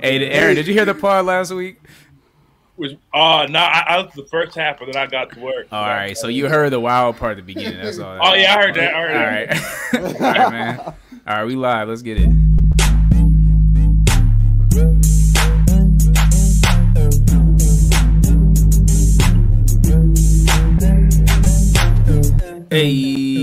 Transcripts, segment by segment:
Hey, Aaron, did you hear the part last week? No, I was the first half, but then I got to work. All right, so you heard the wild part at the beginning. That's all. Oh, yeah, I heard that. All right. All right, man. All right, we live. Let's get it. Hey.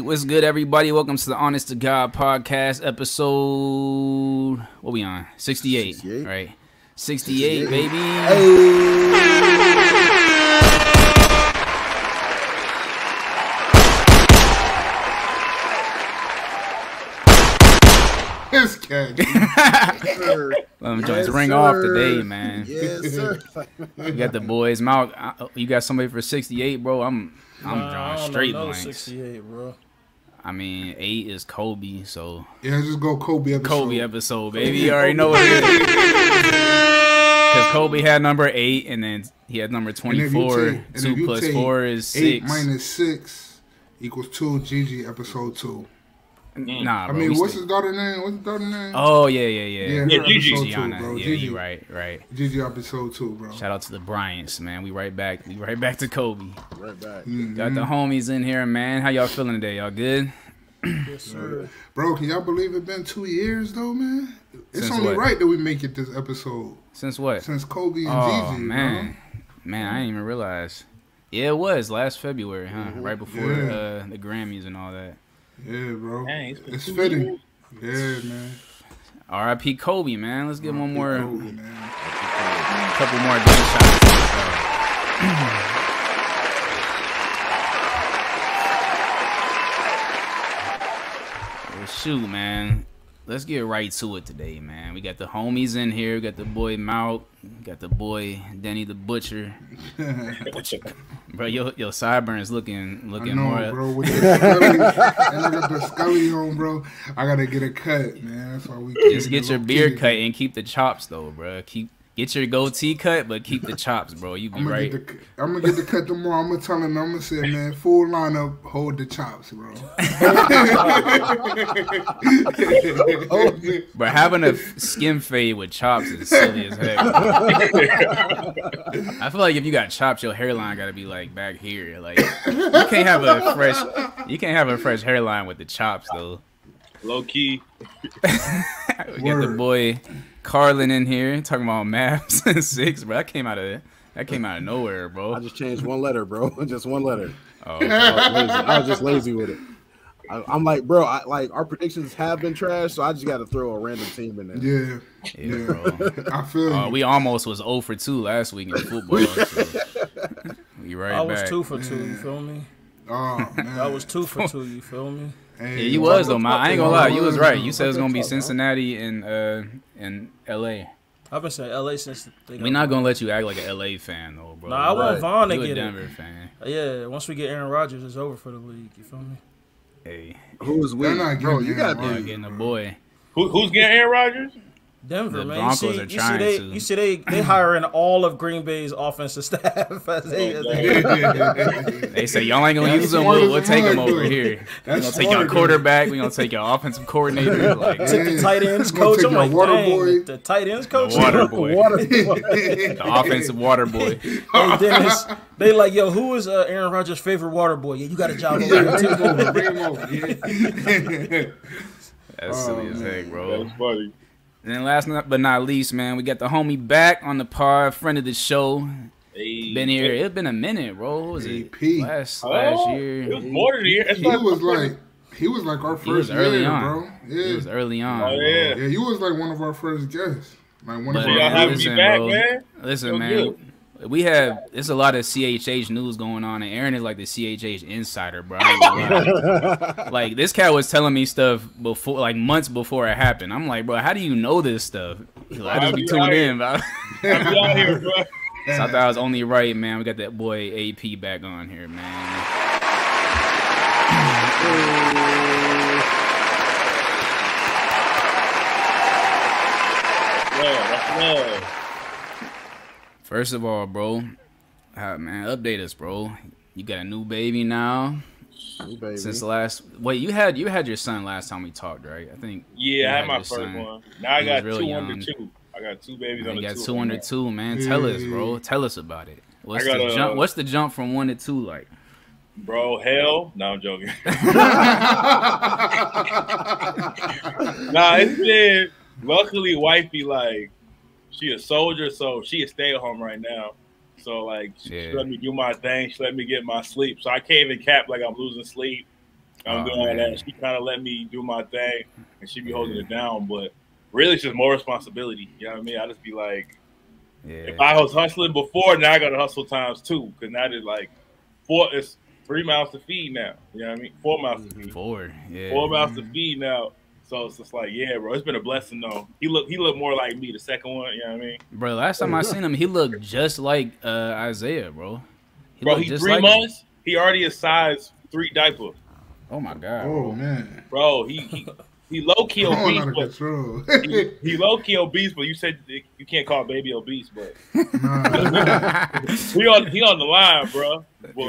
What's good, everybody? Welcome to the Honest to God podcast episode. What we on? 68. Right? 68, baby. Hey. This guy. Let them joints ring off today, man. Yes, sir. You got the boys. Mount, you got somebody for 68, bro. I'm drawing straight blanks. 68, bro. I mean, 8 is Kobe, so yeah, just go Kobe episode. Kobe episode, baby. You already know what it is. Because Kobe had number 8, and then he had number 24. Take, 2 plus 4 is 6. 8 minus 6 equals 2. GG episode 2. Nah, bro, I mean, what's his daughter name? Oh yeah. Gianna, bro. Yeah, Gigi. Right. Gigi episode 2, bro. Shout out to the Bryants, man. We right back. We right back to Kobe. Right back. Mm-hmm. Got the homies in here, man. How y'all feeling today? Y'all good? Yes, sir. Bro, can y'all believe it's been 2 years though, man? It's Since only what? Right that we make it this episode. Since what? Since Kobe and Gigi, man. Bro. Man, I didn't even realize. Yeah, it was last February, huh? Yeah. Right before the Grammys and all that. Yeah, bro. Dang, it's fitting. Yeah, man. R.I.P. Kobe, man. Let's get one more. Kobe, man. A couple more game shots. Well, shoot, man. Let's get right to it today, man. We got the homies in here. We got the boy Mount. We got the boy Denny the Butcher. Bro, your sideburns looking I know, more. Bro, with the scully, I got the scully on, bro. I gotta get a cut, man. That's why we just get your beard cut and keep the chops, though, bro. Get your goatee cut, but keep the chops, bro. You be right. I'm gonna get the cut tomorrow. I'm gonna tell him. I'm gonna say, man, full lineup, hold the chops, bro. But having a skin fade with chops is silly as heck. I feel like if you got chops, your hairline gotta be like back here. Like you can't have a fresh hairline with the chops though. Low key. We got the boy Carlin in here talking about maps and 6, bro. That came out of nowhere, bro. I just changed one letter, bro. Just one letter. Oh, okay. I was just lazy with it. I'm like, bro, our predictions have been trash, so I just got to throw a random team in there. Yeah, bro. I feel you. We almost was 0 for 2 last week in football. So we right back. I was 2 for 2, you feel me? Oh, man. I was 2 for 2, you feel me? Hey, yeah, you was though, man. I ain't gonna lie, you was right. You said it's gonna be Cincinnati and LA. I've been saying LA since. We're not gonna let you act like an LA fan though, bro. Nah, I want Vaughn to get a Denver fan. Yeah, once we get Aaron Rodgers, it's over for the league. You feel me? Hey, who's we? Bro, you gotta be getting a boy. Who's getting Aaron Rodgers? Denver, the man. Broncos are trying to. You see, they hiring all of Green Bay's offensive staff. They say, y'all ain't going to use them. We'll take them over here. We're going to take your quarterback. We're going to take your offensive coordinator. Like, took the tight ends coach. I'm like, dang, the tight ends coach? The water boy. The offensive water boy. Hey, Dennis, they like, yo, who is Aaron Rodgers' favorite water boy? Yeah, you got a job. Bring him over. That's silly as heck, bro. That's funny. And then last but not least, man, we got the homie back on the pod, friend of the show. Hey, been here. It's been a minute, bro. What was it? Last year. It was more than a year. He was like our first early on, bro. Yeah. He was early on. Oh, yeah. Yeah, he was like one of our first guests. Like one of y'all having me back, bro, man. Listen, man. There's a lot of CHH news going on, and Aaron is like the CHH insider, bro. Like this cat was telling me stuff before, like months before it happened. I'm like, bro, how do you know this stuff? Like, I just be tuning in, bro. Out here, bro. So I thought I was only right, man. We got that boy AP back on here, man. That's love. First of all, bro, man, update us, bro. You got a new baby now. Ooh, baby. Since last, wait, you had your son last time we talked, right? I think. Yeah, I had my first one. Now I got really two young. Under two. I got two babies under two. You got two under two, man. Tell us, bro. Tell us about it. What's the jump from 1 to 2 like? Bro, hell, no, I'm joking. Nah, it's been. Luckily, wifey she a soldier, so she a stay at home right now. So she let me do my thing. She let me get my sleep. So I can't even cap I'm losing sleep. I'm doing all that. She kind of let me do my thing, and she be holding it down. But really, it's just more responsibility. You know what I mean? I just be like, if I was hustling before, now I got to hustle times 2 because now there's it's 3 mouths to feed now. You know what I mean? 4 mouths to feed. 4 mouths to feed now. So it's just bro, it's been a blessing though. He looked more like me, the second one, you know what I mean? Bro, last time I seen him, he looked just like Isaiah, bro. He's 3 months. He already a size 3 diaper. Oh my god. Oh bro. Man. Bro, he low key obese. he low key obese, but you said you can't call baby obese, but he on the line, bro.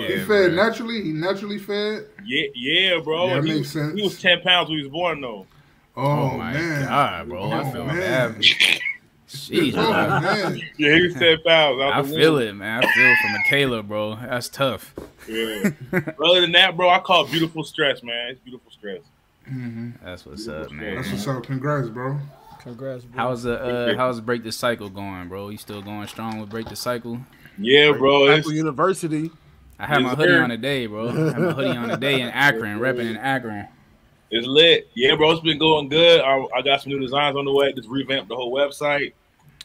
He fed naturally. He naturally fed. Yeah, bro. Yeah, that makes sense. He was 10 pounds when he was born though. Oh man, God, bro! I feel bad. Jeez, yeah, he was 10 pounds. I feel it, man. I feel it from Michaela, bro. That's tough. Yeah. Other than that, bro, I call it beautiful stress, man. It's beautiful stress. Mm-hmm. That's what's beautiful up, stress, man. That's what's up. Congrats, bro. Congrats, bro. How's the how's Break the Cycle going, bro? You still going strong with Break the Cycle? Yeah, bro. Break the Cycle University. I had my hoodie on today, bro. I had my hoodie on today in Akron, repping in Akron. It's lit. Yeah, bro, it's been going good. I got some new designs on the way. Just revamped the whole website.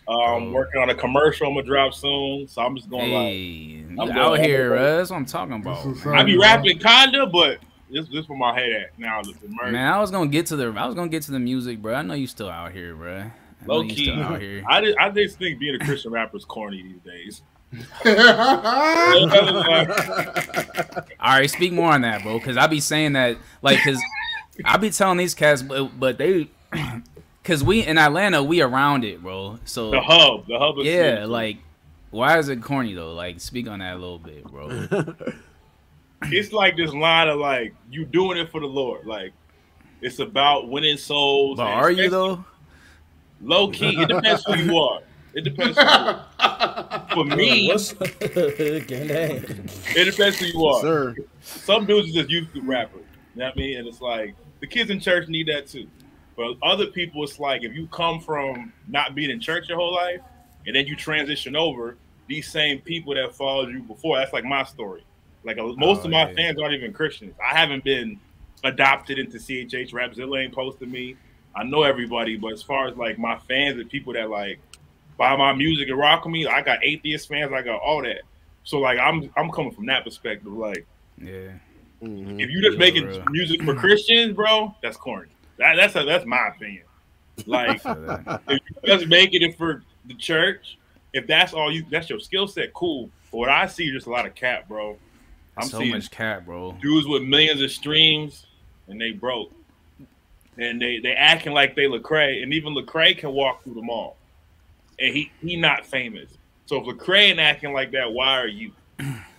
I'm working on a commercial I'm going to drop soon. So I'm just going I'm out here, bro. That's what I'm talking about. I be rapping kinda, but this where my head at now. Man, I was gonna get to the music, bro. I know you still out here, bro. Low key. Out here. I just think being a Christian rapper is corny these days. All right, speak more on that, bro, because I be saying that because I be telling these cats, but they, because we in Atlanta, we around it, bro. So the hub. Of yeah, why is it corny though? Speak on that a little bit, bro. It's this line of you doing it for the Lord. It's about winning souls. But are you though? Low key, it depends who you are. It depends who you are. For me, it depends who you are. Sir. Some dudes are just used to rappers. You know what I mean? And it's the kids in church need that too. But other people, it's if you come from not being in church your whole life and then you transition over, these same people that followed you before, that's my story. Most of my fans aren't even Christians. I haven't been adopted into CHH. Rapzilla ain't posted me. I know everybody, but as far as my fans and people that buy my music and rock with me, I got atheist fans. I got all that. So I'm coming from that perspective. If you just making music for Christians, bro, that's corny. That's my opinion. If you just making it for the church, if that's all you, that's your skill set, cool. But what I see, just a lot of cap, bro. I'm so seeing much cat, bro. Dudes with millions of streams and they broke, and they acting like they Lecrae, and even Lecrae can walk through the mall, and he not famous. So if Lecrae ain't acting like that, why are you?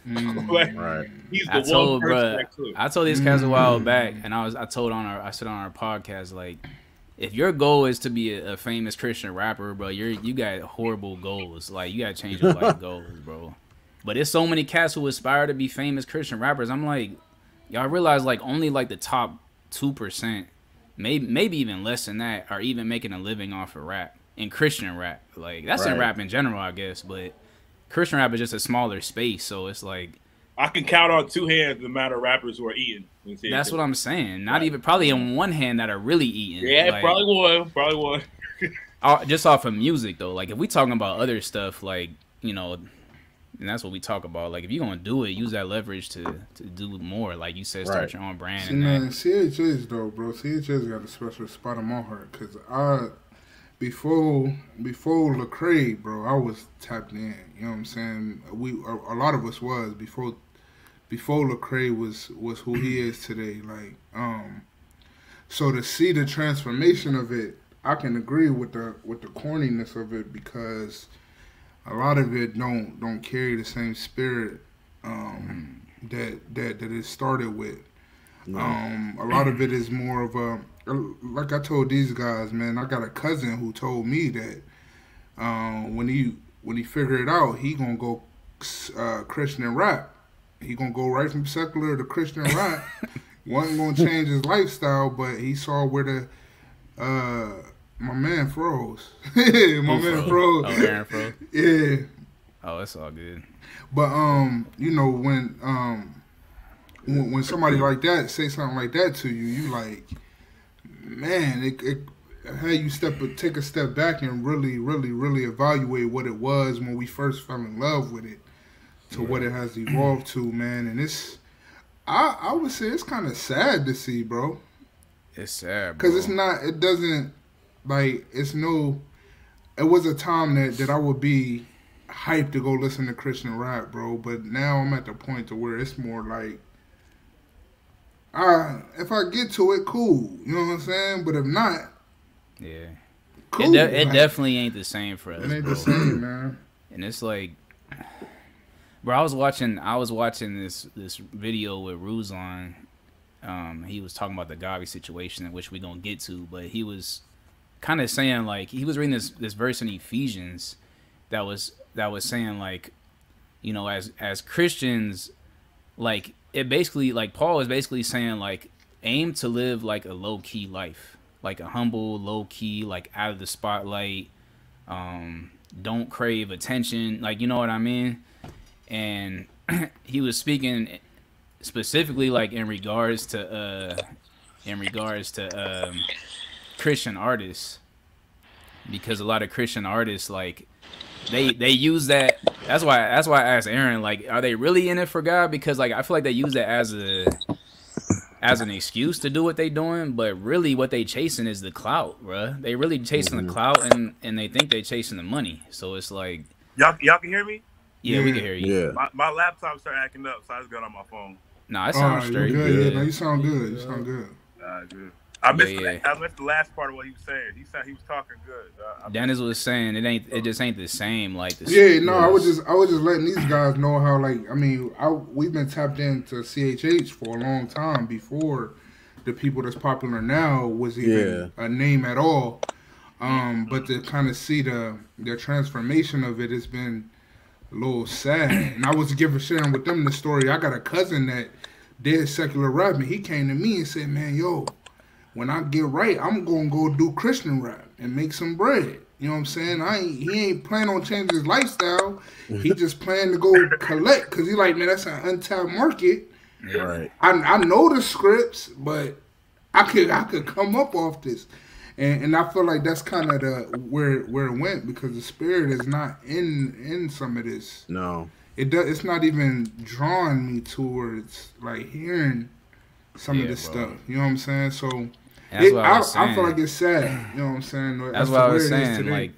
Right. He's the one person that could. I told these cats a while back, and I said on our podcast if your goal is to be a famous Christian rapper, bro, you got horrible goals. You gotta change your life goals, bro. But there's so many cats who aspire to be famous Christian rappers. I'm y'all realize only the top 2%, maybe even less than that, are even making a living off of rap and Christian rap. That's in rap in general, I guess. But Christian rap is just a smaller space, so it's I can count on 2 hands the amount of rappers who are eating. That's what I'm saying. Not even probably in 1 hand that are really eating. Yeah, probably one. Just off of music though. If we talking about other stuff, and that's what we talk about. If you're gonna do it, use that leverage to do more. You said, start your own brand. See, and man, CHH though, bro. CHH got a special spot in my heart because before Lecrae, bro, I was tapped in. You know what I'm saying? A lot of us was before Lecrae was who he is today. So to see the transformation of it, I can agree with the corniness of it because a lot of it don't carry the same spirit that it started with. A lot of it is more of a, like I told these guys, man, I got a cousin who told me that when he figured it out, he gonna go Christian rap. He gonna go right from secular to Christian rap. Wasn't gonna change his lifestyle, but he saw where the my man froze. Aaron froze. Yeah. Oh, it's all good. But you know, when somebody like that say something like that to you, you like, man, how you take a step back and really evaluate what it was when we first fell in love with it to what it has evolved to, man. And it's, I would say it's kind of sad to see, bro. It's sad, bro. Because it's not, it doesn't, like, it's no, it was a time that I would be hyped to go listen to Christian rap, bro. But now I'm at the point to where it's more like, if I get to it, cool. You know what I'm saying? But if not, yeah, cool. It definitely ain't the same for us. It ain't the same, man. And it's like, bro, I was watching this video with Ruslan. He was talking about the Gavi situation, which we're gonna get to. But he was kind of saying, like, he was reading this verse in Ephesians that was saying, like, you know, as Christians, like, it basically, like, Paul is basically saying, like, aim to live like a low-key life, like a humble, low-key, like, out of the spotlight, don't crave attention, like, you know what I mean? And he was speaking specifically, like, in regards to Christian artists, because a lot of Christian artists, like, They use that. That's why I asked Aaron, like, are they really in it for God? Because, like, I feel like they use that as an excuse to do what they doing, but really what they chasing is the clout, bruh. They really chasing the clout, and they think they chasing the money. So it's like, y'all can hear me? Yeah, we can hear you. Yeah. My laptop started acting up, so I just got on my phone. Nah, it sounds straight. Good. Yeah. No, you sound good. You sound good. Nah, good. I missed the last part of what he was saying. He said he was talking good. Dennis was saying it just ain't the same. Like the I was just letting these guys know how, like, I mean, we've been tapped into CHH for a long time before the people that's popular now was even a name at all. But to kind of see the transformation of it has been a little sad. And I was sharing with them the story. I got a cousin that did secular rap, and he came to me and said, "Man, yo, when I get right, I'm going to go do Christian rap and make some bread." You know what I'm saying? He ain't planning on changing his lifestyle. He just planning to go collect, because he like, man, that's an untapped market. Right. I know the scripts, but I could come up off this. And I feel like that's kind of where it went, because the spirit is not in some of this. No. It's not even drawing me towards, like, hearing some of this stuff. You know what I'm saying? So I feel like it's sad. You know what I'm saying? That's what I was saying. Like,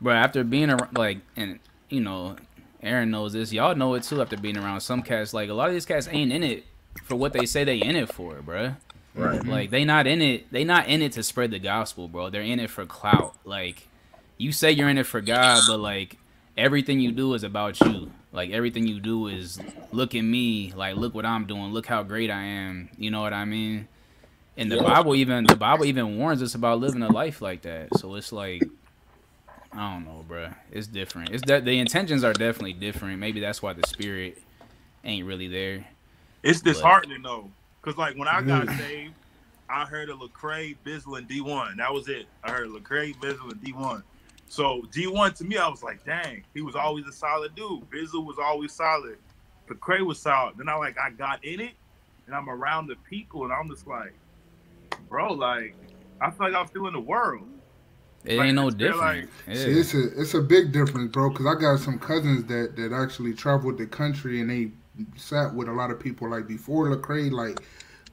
bro, after being around, like, and, you know, Aaron knows this. Y'all know it too. After being around some cats, like, a lot of these cats ain't in it for what they say they in it for, bro. Right. Like, they not in it. They not in it to spread the gospel, bro. They're in it for clout. Like, you say you're in it for God, but, like, everything you do is about you. Like, everything you do is, look at me, like, look what I'm doing, look how great I am, you know what I mean? And the Bible even warns us about living a life like that. So it's like, I don't know, bro. It's different. It's that the intentions are definitely different. Maybe that's why the spirit ain't really there. It's disheartening, though, because, like, when I got saved, I heard of Lecrae, Bizzle, and D-1. That was it. I heard Lecrae, Bizzle, and D-1. So D1, to me, I was like, dang, he was always a solid dude. Bizzle was always solid. Lecrae was solid. Then I got in it, and I'm around the people, and I'm just like, bro, like, I feel like I'm still in the world. It, like, ain't no different. Like, see, it's a big difference, bro, because I got some cousins that actually traveled the country, and they sat with a lot of people, like, before Lecrae, like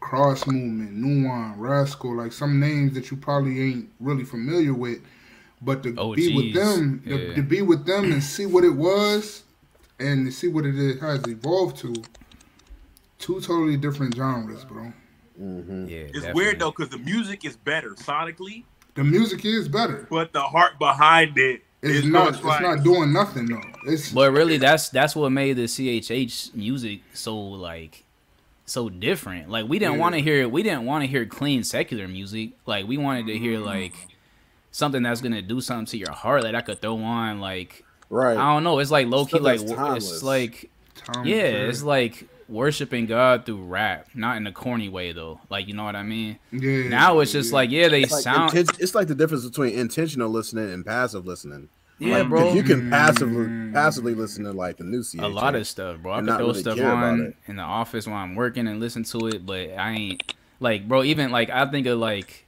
Cross Movement, Nuan, Rascal, like, some names that you probably ain't really familiar with. But to be with them and see what it was, and to see what it has evolved to, two totally different genres, bro. Mm-hmm. Yeah, it's definitely weird, though, because the music is better sonically. The music is better, but the heart behind it is not. It's not doing nothing, though. But really, that's what made the CHH music so, like, so different. Like, we didn't want to hear clean secular music. Like, we wanted to hear like something that's gonna do something to your heart. Like, I could throw on like I don't know. It's like low key like timeless. It's like it's like worshiping God through rap, not in a corny way though. Like, you know what I mean? Yeah. Now it's just like they it's sound. Like, it's like the difference between intentional listening and passive listening. Yeah, like, bro. If you can passively listen to like the new CHA, a lot of stuff, bro. I can throw stuff on in the office while I'm working and listen to it, but I ain't like, bro. Even like I think of like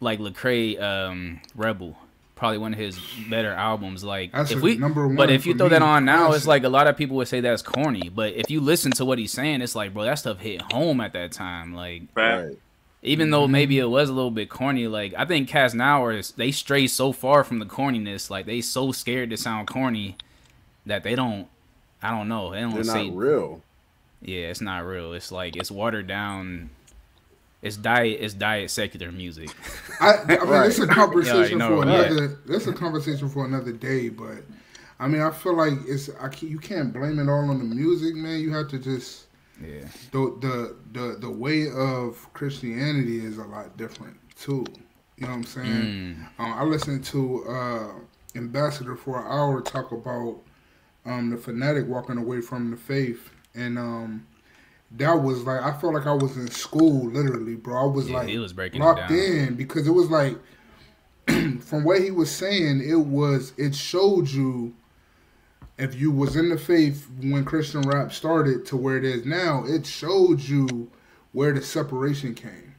Lecrae, Rebel, probably one of his better albums. Like, that's if we, but if you throw that on now, it's like a lot of people would say that's corny. But if you listen to what he's saying, it's like, bro, that stuff hit home at that time. Like, even though maybe it was a little bit corny, like I think cats now are they stray so far from the corniness, like they so scared to sound corny that they don't. I don't know. They don't not real. Yeah, it's not real. It's like it's watered down. It's diet secular music. I mean, it's a conversation for another. That's a conversation for another day. But I mean, I feel like it's you can't blame it all on the music, man. You have to just. Yeah, the way of Christianity is a lot different too. You know what I'm saying? I listened to Ambassador for an hour talk about the fanatic walking away from the faith, and that was like I felt like I was in school literally, bro. I was like he was breaking locked in because it was like from what he was saying, it showed you. If you was in the faith when Christian rap started to where it is now, it showed you where the separation came.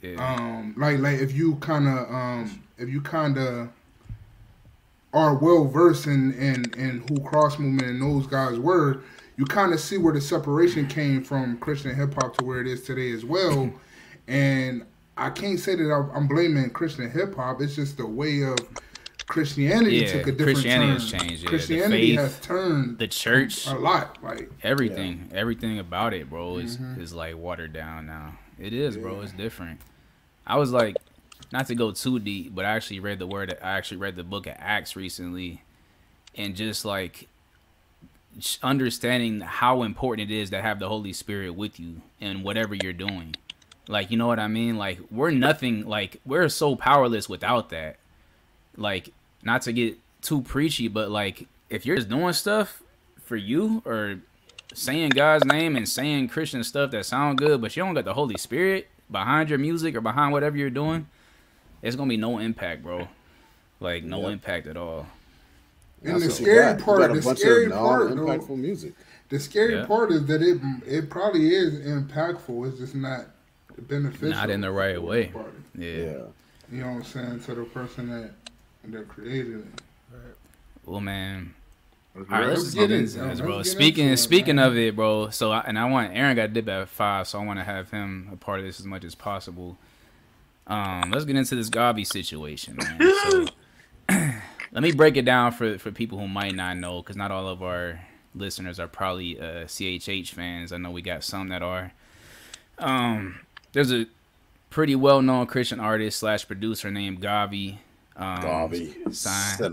Yeah. Like if you kind of are well versed in who Cross Movement and those guys were, you kind of see where the separation came from Christian hip hop to where it is today as well. And I can't say that I'm blaming Christian hip hop. It's just the way of Christianity took a different turn. Has changed. Yeah. Christianity has turned the church a lot. Like everything, everything about it, bro, is like watered down now. It is, bro. It's different. I was like, not to go too deep, but I actually read the book of Acts recently, and just like understanding how important it is to have the Holy Spirit with you in whatever you're doing. Like, you know what I mean? Like we're nothing. Like we're so powerless without that. Like, not to get too preachy, but like if you're just doing stuff for you or saying God's name and saying Christian stuff that sound good, but you don't got the Holy Spirit behind your music or behind whatever you're doing, it's gonna be no impact, bro. Like no impact at all. And that's the scary part is that it probably is impactful. It's just not beneficial. Not in the right way. Yeah. You know what I'm saying? To the person that created it. Right. Well, man. All right, let's get into this, bro. Speaking of it, bro. So, Aaron got dipped at 5, so I want to have him a part of this as much as possible. Let's get into this Gavi situation, man. So, let me break it down for people who might not know, because not all of our listeners are probably CHH fans. I know we got some that are. There's a pretty well-known Christian artist / producer named Gavi. I'm sorry.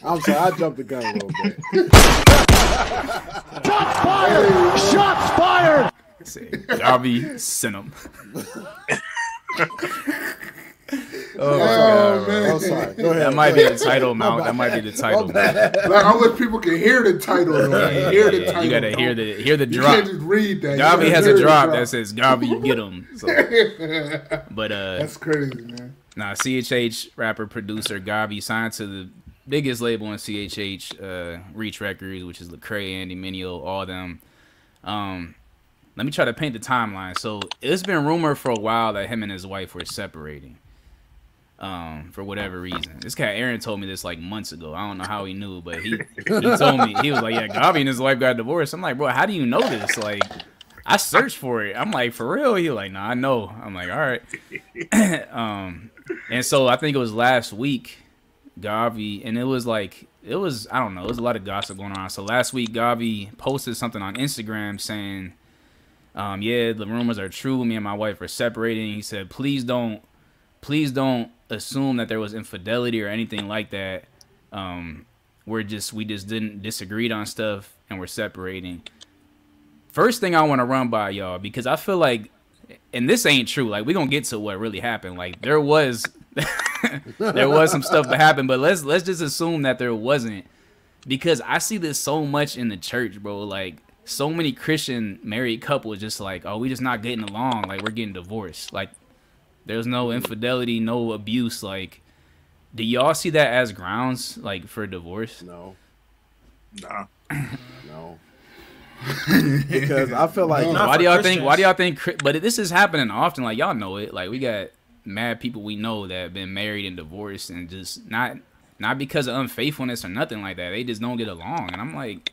I jumped the gun a little bit. Shots fired! Shots fired! Say, Gavi, send him. Oh my God, man. I'm sorry. Go ahead. That might be the title, Mount. That might be the title. Like, I wish people can hear the title. Hear the title. You gotta hear the drop. You can't just read that. Gavi has a drop that says Gavi, get him. So, but that's crazy, man. Nah, CHH rapper producer Gavi signed to the biggest label in CHH, Reach Records, which is Lecrae, Andy Mineo, all of them. Let me try to paint the timeline. So it's been rumored for a while that him and his wife were separating. For whatever reason. This guy Aaron told me this like months ago. I don't know how he knew, but he told me. He was like, yeah, Gavi and his wife got divorced. I'm like, bro, how do you know this? Like, I searched for it. I'm like, for real? He like, nah, I know. I'm like, all right. And so I think it was last week, Gavi, and it was I don't know, it was a lot of gossip going on. So last week Gavi posted something on Instagram saying, yeah, the rumors are true, me and my wife are separating. He said, please don't assume that there was infidelity or anything like that. we just didn't disagreed on stuff and we're separating. First thing I want to run by y'all, because I feel like, and this ain't true, like we're gonna get to what really happened. Like there was there was some stuff that happened, but let's just assume that there wasn't, because I see this so much in the church, bro. Like so many Christian married couples just like, oh, we just not getting along, like we're getting divorced. Like there's no infidelity, no abuse. Like, do y'all see that as grounds like for divorce? No. Nah. No. Because I feel like why do y'all think but this is happening often, like y'all know it. Like we got mad people we know that have been married and divorced and just not because of unfaithfulness or nothing like that. They just don't get along. And I'm like,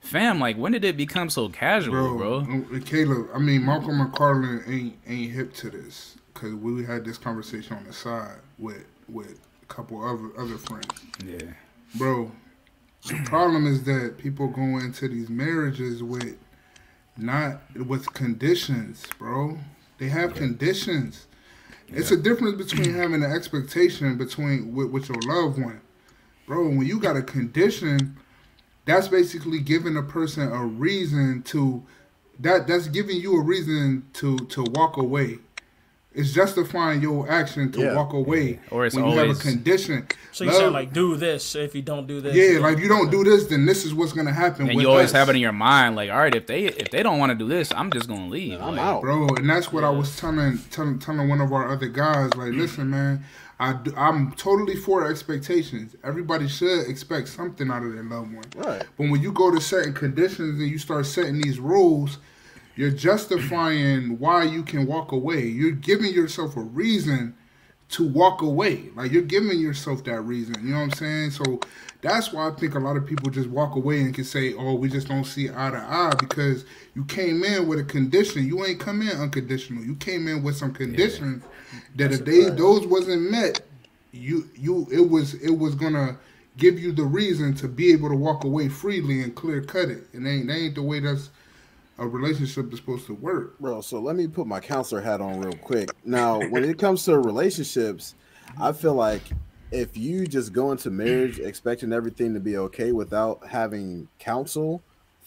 fam, like when did it become so casual, bro? Caleb, I mean, Malcolm and Carlin ain't hip to this, because we had this conversation on the side with a couple other friends. Yeah, bro. The problem is that people go into these marriages with conditions, bro. They have conditions. Yeah. It's a difference between having an expectation with your loved one, bro. When you got a condition, that's basically giving a person a reason to that's giving you a reason to walk away. It's justifying your action to walk away, or it's when you have a condition. So you sound like, do this. If you don't do this, like you don't do this, then this is what's gonna happen. And you always have it in your mind, like, all right, if they don't want to do this, I'm just gonna leave. I'm out, bro. And that's what I was telling one of our other guys. Like, listen, man, I'm totally for expectations. Everybody should expect something out of their loved one. Right. But when you go to certain conditions and you start setting these rules, you're justifying why you can walk away. You're giving yourself a reason to walk away. Like, you're giving yourself that reason. You know what I'm saying? So that's why I think a lot of people just walk away and can say, oh, we just don't see eye to eye, because you came in with a condition. You ain't come in unconditional. You came in with some conditions that if those wasn't met, it was gonna give you the reason to be able to walk away freely and clear cut it. And that ain't the way that's a relationship is supposed to work, bro. So let me put my counselor hat on real quick. Now, when it comes to relationships, I feel like if you just go into marriage expecting everything to be okay without having counsel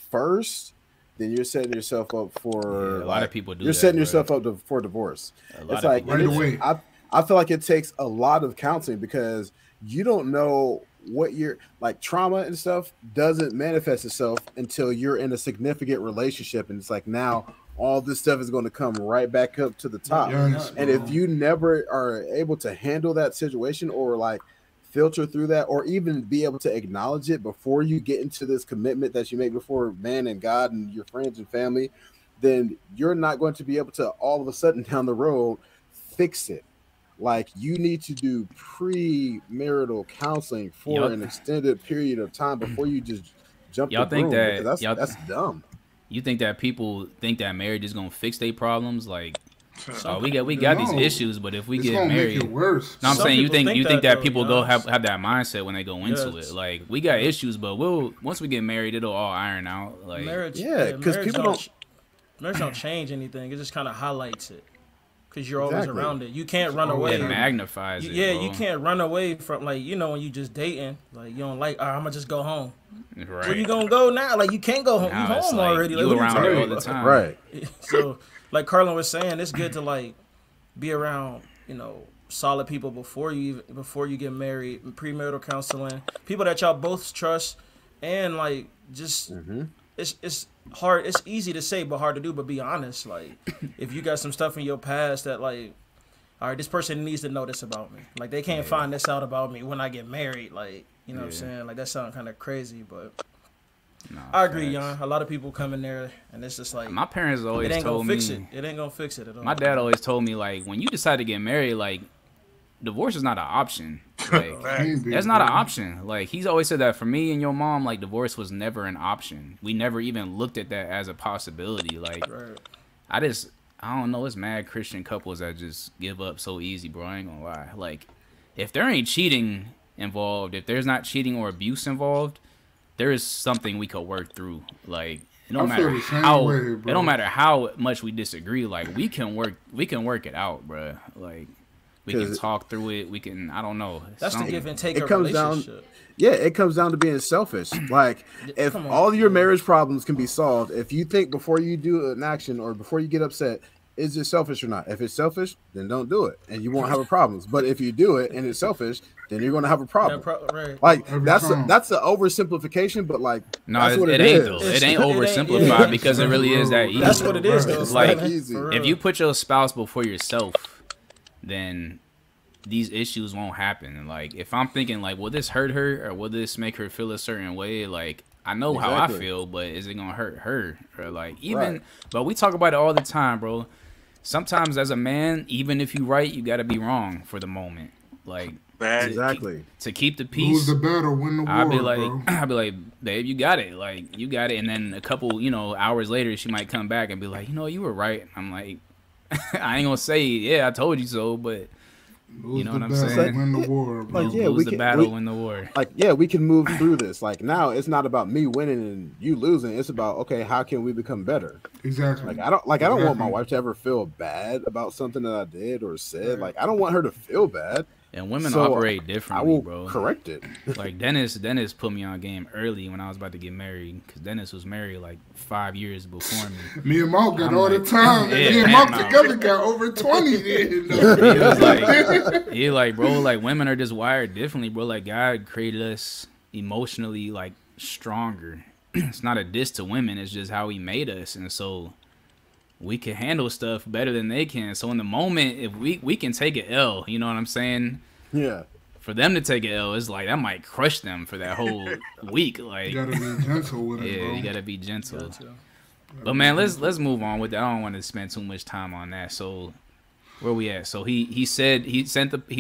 first, then you're setting yourself up for a lot of people. You're setting yourself up for divorce. It's like right away. I feel like it takes a lot of counseling, because you don't know what you're like. Trauma and stuff doesn't manifest itself until you're in a significant relationship, and it's like, now all this stuff is going to come right back up to the top. Yes, and if you never are able to handle that situation, or like filter through that, or even be able to acknowledge it before you get into this commitment that you make before man and God and your friends and family, then you're not going to be able to all of a sudden down the road fix it. Like, you need to do premarital counseling for an extended period of time before you just jump. Y'all think that that's dumb? You think that people think that marriage is gonna fix their problems? Like, so we got these issues, but if we get married, make it worse. No, I'm saying you think that people go have that mindset when they go into it. Like, we got issues, but once we get married, it'll all iron out. Like, marriage, because marriage don't change anything. It just kind of highlights it. Because you're always around it. You can't run away. It magnifies it. Yeah, bro. You can't run away from, like, you know, when you just dating, like, you don't like, all right, I'm going to just go home. Right. Where you going to go now? Like, you can't go home. Now you home like, already. Like, you around here all the time. Right. So, like Carlin was saying, it's good to, like, be around, you know, solid people before you get married, premarital counseling, people that y'all both trust, and, like, just... Mm-hmm. It's hard. It's easy to say, but hard to do. But be honest. Like, if you got some stuff in your past that, like, all right, this person needs to know this about me. Like, they can't find this out about me when I get married. Like, you know what I'm saying? Like, that sounds kind of crazy, but I agree, Yon. A lot of people come in there, and it's just like, my parents always told me, it ain't gonna fix it at all. My dad always told me, like, when you decide to get married, like, divorce is not an option. Like, that's not an option. Like, he's always said that for me and your mom. Like, divorce was never an option. We never even looked at that as a possibility. Like, I don't know. It's mad Christian couples that just give up so easy, bro. I ain't gonna lie. Like, if there ain't cheating involved, if there's not cheating or abuse involved, there is something we could work through. Like, it don't matter how much we disagree. Like, we can work it out, bro. Like. We can talk through it. We can, I don't know. That's the give and take of a relationship. Yeah, it comes down to being selfish. Like, if all your marriage problems can be solved, if you think before you do an action or before you get upset, is it selfish or not? If it's selfish, then don't do it, and you won't have a problem. But if you do it and it's selfish, then you're going to have a problem. Right. Like, that's an oversimplification, but like, no, that's what it ain't. Though. It ain't oversimplified because it really is that easy. That's what it is, though. It's like, if you put your spouse before yourself, then these issues won't happen. And like, if I'm thinking like, will this hurt her or will this make her feel a certain way? Like, I know how I feel, but is it gonna hurt her? Or like, even but we talk about it all the time, bro. Sometimes as a man, even if you're right, you gotta be wrong for the moment. Like, to keep the peace. Lose the battle, win the war. I'd be like, bro. I'd be like, babe, you got it. Like, you got it. And then a couple, you know, hours later, she might come back and be like, you know, you were right. I'm like, I ain't gonna say, yeah, I told you so, but. You know what I'm saying? Win the war, like, yeah, lose the battle, win the war. Like, yeah, we can move through this. Like, now it's not about me winning and you losing. It's about, okay, how can we become better? Exactly. Like, I don't want my wife to ever feel bad about something that I did or said. Like, I don't want her to feel bad. And women operate differently, bro. Correct it. Like, Dennis put me on game early when I was about to get married, because Dennis was married like 5 years before me. Me and Mount got all the time. Yeah, me and Mount together got over 20 then. He was like, bro, like, women are just wired differently, bro. Like, God created us emotionally, like, stronger. It's not a diss to women. It's just how he made us. And so we can handle stuff better than they can. So in the moment, if we can take an L, you know what I'm saying? Yeah. For them to take an L, it's like, that might crush them for that whole week. Like, you gotta be gentle with it. Yeah, you gotta be gentle. But man, let's move on with that. I don't want to spend too much time on that. So where we at? So he said he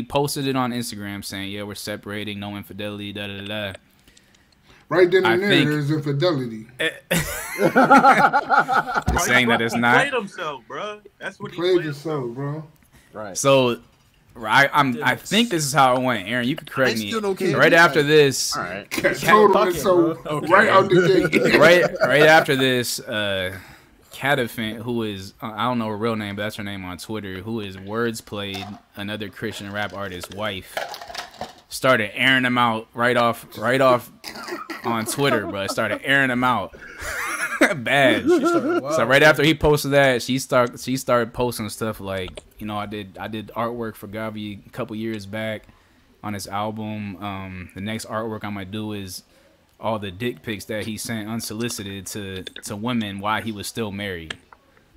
posted it on Instagram saying, yeah, we're separating, no infidelity, da da da. Right then and there, there's infidelity. Just saying that it's not. He played himself, bro. That's what he played himself, bro. Right. So, I think this is how it went. Aaron, you can correct me. Right after this, right after this, Catafant, who is I don't know her real name, but that's her name on Twitter, who is Words Played, another Christian rap artist's wife, started airing him out right off on Twitter, bro. Started airing him out. Bad. So right after he posted that, she started posting stuff like, you know, I did artwork for Gavi a couple years back on his album. The next artwork I might do is all the dick pics that he sent unsolicited to women while he was still married.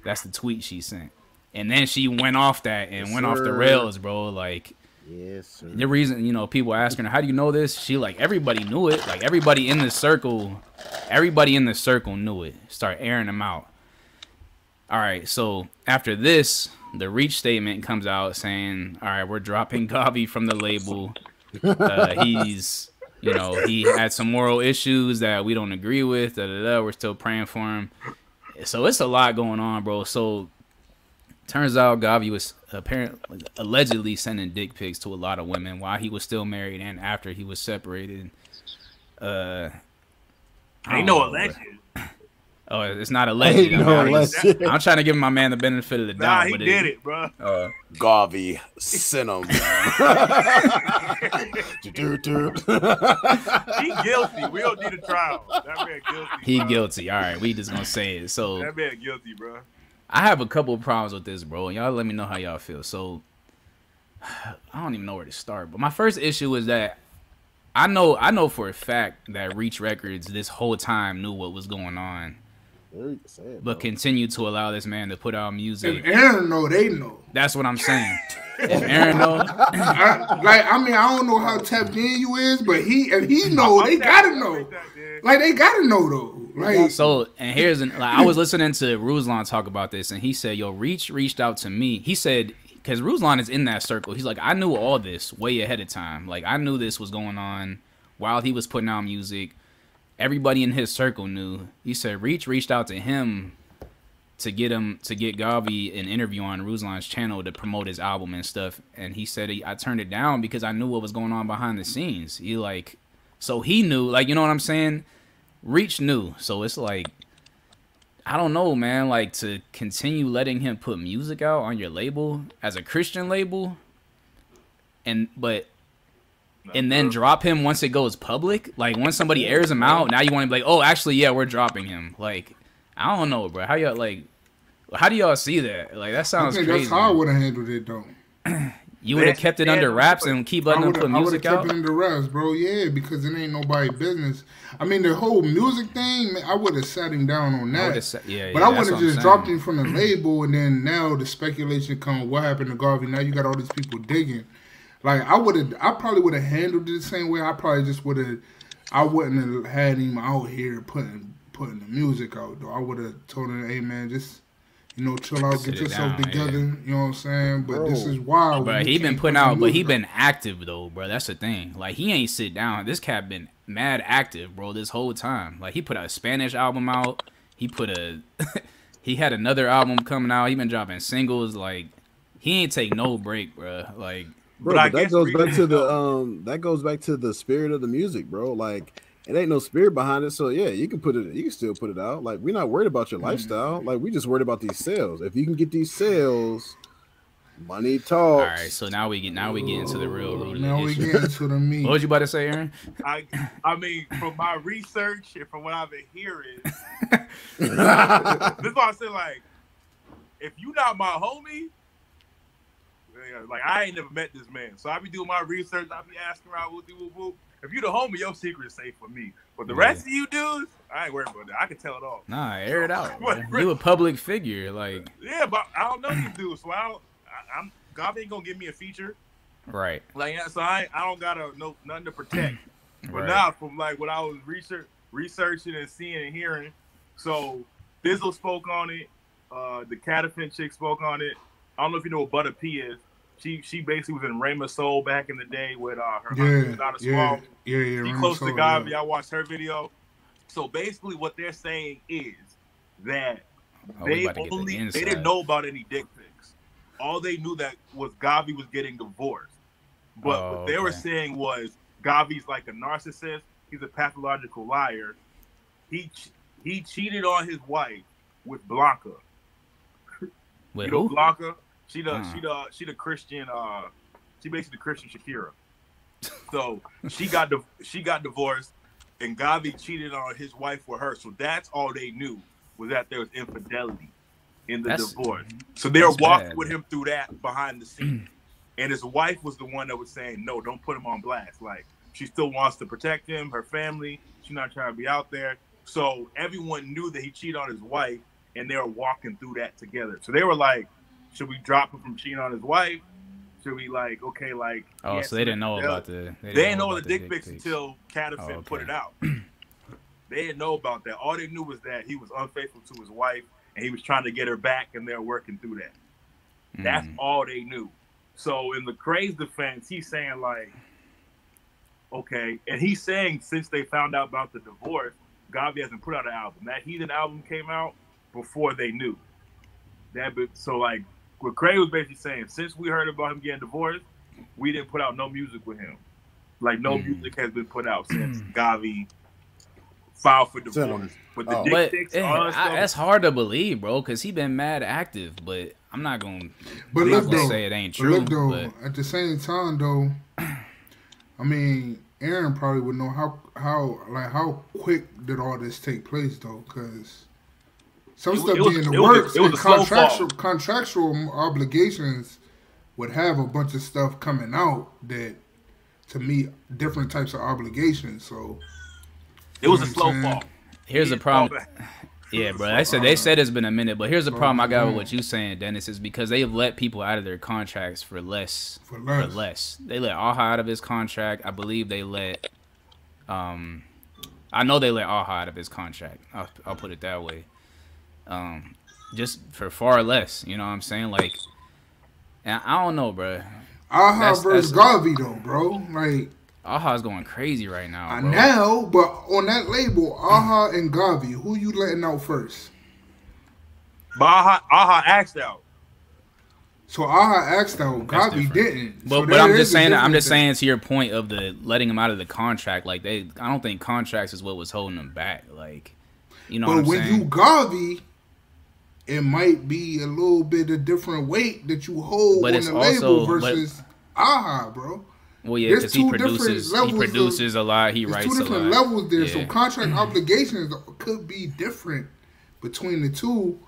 That's the tweet she sent. And then she went off that and went off the rails, bro. Like, the reason, you know, people asking her, how do you know this? She like, everybody knew it. Like, everybody in the circle knew it. Start airing them out. All right. So after this, the Reach statement comes out saying, all right, we're dropping Gavi from the label. He's, you know, he had some moral issues that we don't agree with. Da, da, da. We're still praying for him. So it's a lot going on, bro. So turns out Gavi was apparently allegedly sending dick pics to a lot of women while he was still married and after he was separated. Ain't no alleged. Oh, it's not alleged. I'm trying to give my man the benefit of the doubt. Nah, he did it, bro. Gavi sent him. He guilty. We don't need a trial. That man guilty. He guilty. All right, we just gonna say it. So that man guilty, bro. I have a couple of problems with this, bro. Y'all let me know how y'all feel. So, I don't even know where to start. But my first issue is that I know for a fact that Reach Records this whole time knew what was going on. Very sad, but continued to allow this man to put out music. If Aaron know, they know. That's what I'm saying. If Aaron know. I don't know how tapped in you is, but if he know, they gotta know. Like, they gotta know, though. Right. So, and I was listening to Ruslan talk about this, and he said, yo, Reach reached out to me. He said, because Ruslan is in that circle. He's like, I knew all this way ahead of time. Like, I knew this was going on while he was putting out music. Everybody in his circle knew. He said, Reach reached out to him to get Gavi an interview on Ruslan's channel to promote his album and stuff. And he said, I turned it down because I knew what was going on behind the scenes. He like, so he knew, like, you know what I'm saying? Reach knew, so it's like, I don't know, man. Like, to continue letting him put music out on your label as a Christian label, and then drop him once it goes public. Like, once somebody airs him out, now you want to be like, oh, actually, yeah, we're dropping him. Like, I don't know, bro. How y'all like? How do y'all see that? Like, that sounds crazy. That's how I would have handled it, though. You would have kept it under wraps and keep letting them put music out? I would have kept it under wraps, bro. Yeah, because it ain't nobody's business. I mean, the whole music thing, man, I would have sat him down on that. Yeah, but I would have just dropped him from the label, and then now the speculation comes, what happened to Gavi? Now you got all these people digging. Like, I probably would have handled it the same way. I probably just would have, I wouldn't have had him out here putting the music out, though. I would have told him, hey, man, just... You know, chill out, get yourself together. Yeah. You know what I'm saying? But bro, this is wild. But he been putting out, but he been active though, bro. That's the thing. Like, he ain't sit down. This cat been mad active, bro, this whole time. Like, he put a Spanish album out. He put a, he had another album coming out. He been dropping singles. Like, he ain't take no break, bro. Like, bro, but that goes back to the that goes back to the spirit of the music, bro. Like, it ain't no spirit behind it, so yeah, you can put it. You can still put it out. Like, we're not worried about your lifestyle. Like, we just worried about these sales. If you can get these sales, money talks. All right, so now we get into the real root. Now we get into the meat. What was you about to say, Aaron? I mean, from my research and from what I've been hearing, this is why I said, like, if you not my homie, like, I ain't never met this man, so I be doing my research. I be asking around, whoop. If you the homie, your secret's safe for me. But the rest of you dudes, I ain't worried about that. I can tell it all. Nah, air it out. You a public figure, like. Yeah, but I don't know these dudes, so I'm God ain't gonna give me a feature, right? Like, so I don't gotta know nothing to protect. But now, from like what I was researching and seeing and hearing, so Bizzle spoke on it. The Catafant chick spoke on it. I don't know if you know what Butter P is. She basically was in Rhema Soul back in the day with her husband out of Swamp. Yeah. She close to Gavi. I watched her video. So basically, what they're saying is that they didn't know about any dick pics. All they knew that was Gavi was getting divorced. But what they were saying was Gavi's like a narcissist. He's a pathological liar. He cheated on his wife with Blanca. Wait, you know who? Blanca. She the Christian, she basically the Christian Shakira. So she got divorced, and Gavi cheated on his wife with her. So that's all they knew, was that there was infidelity in the divorce. So they were walking with him through that behind the scenes. And his wife was the one that was saying, no, don't put him on blast. Like, she still wants to protect him, her family. She's not trying to be out there. So everyone knew that he cheated on his wife, and they were walking through that together. So they were like, should we drop him from cheating on his wife? Should we, like, okay, like... Oh, yeah, so they didn't know about the... They didn't know the dick pics until Catafant put it out. They didn't know about that. All they knew was that he was unfaithful to his wife, and he was trying to get her back, and they're working through that. That's all they knew. So in Lecrae's defense, he's saying, like, okay. And he's saying, since they found out about the divorce, Gavi hasn't put out an album. That Heathen album came out before they knew. So, like... What Lecrae was basically saying, since we heard about him getting divorced, we didn't put out no music with him. Like, no music has been put out since Gavi filed for divorce. But the dick pics, that's hard to believe, bro, because he been mad active. But I'm not going to say it ain't true. But look, though, at the same time, though, I mean, Aaron probably would know how quick did all this take place, though, because... Some stuff being in the works, and contractual obligations would have a bunch of stuff coming out that to meet different types of obligations. So it was a slow fall. Here's the problem. Yeah, bro. They said it's been a minute, but here's the problem I got with what you saying, Dennis, is because they've let people out of their contracts for less. They let Aja out of his contract. I believe they let. I know they let Aja out of his contract. I'll put it that way. Just for far less, you know what I'm saying? Like, and I don't know, bro. Aja versus Gavi, though, bro. Like, Aja's going crazy right now. I know, but on that label, Aja and Gavi, who you letting out first? But Aja axed out. So Aja axed out. Gavi didn't. But I'm just saying. I'm just saying to your point of the letting him out of the contract. Like, I don't think contracts is what was holding him back. Like, you know. But when you Gavi. It might be a little bit of different weight that you hold on the label versus Aja, bro. Well, yeah, because he produces a lot. He writes a lot. There's two different levels there. Yeah. So contract obligations could be different between the two,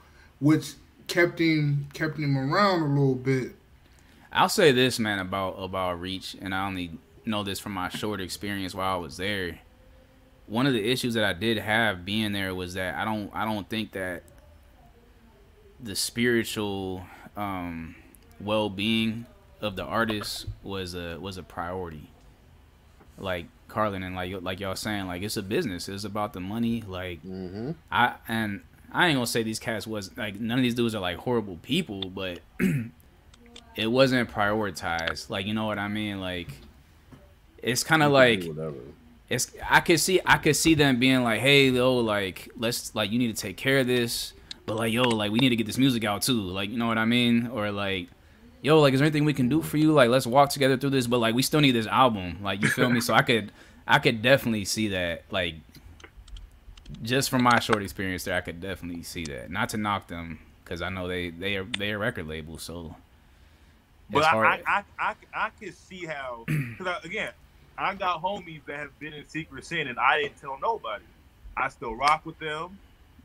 which kept him around a little bit. I'll say this, man, about Reach, and I only know this from my short experience while I was there. One of the issues that I did have being there was that I don't think that the spiritual well-being of the artist was a priority. Like Carlin and like y'all saying, like, it's a business. It's about the money. Like, mm-hmm. I ain't gonna say these cats was like, none of these dudes are like horrible people, but it wasn't prioritized. Like, you know what I mean? Like, it's kind of like whatever. It's I could see them being like, hey, yo, like, let's, like, you need to take care of this, but like, yo, like, we need to get this music out too. Like, you know what I mean? Or like, yo, like, is there anything we can do for you? Like, let's walk together through this, but like, we still need this album. Like, you feel me? So I could definitely see that. Like, just from my short experience there, I could definitely see that. Not to knock them, because I know they are record label. So, but I could see how. Because again, I got homies that have been in Secret Sin, and I didn't tell nobody. I still rock with them.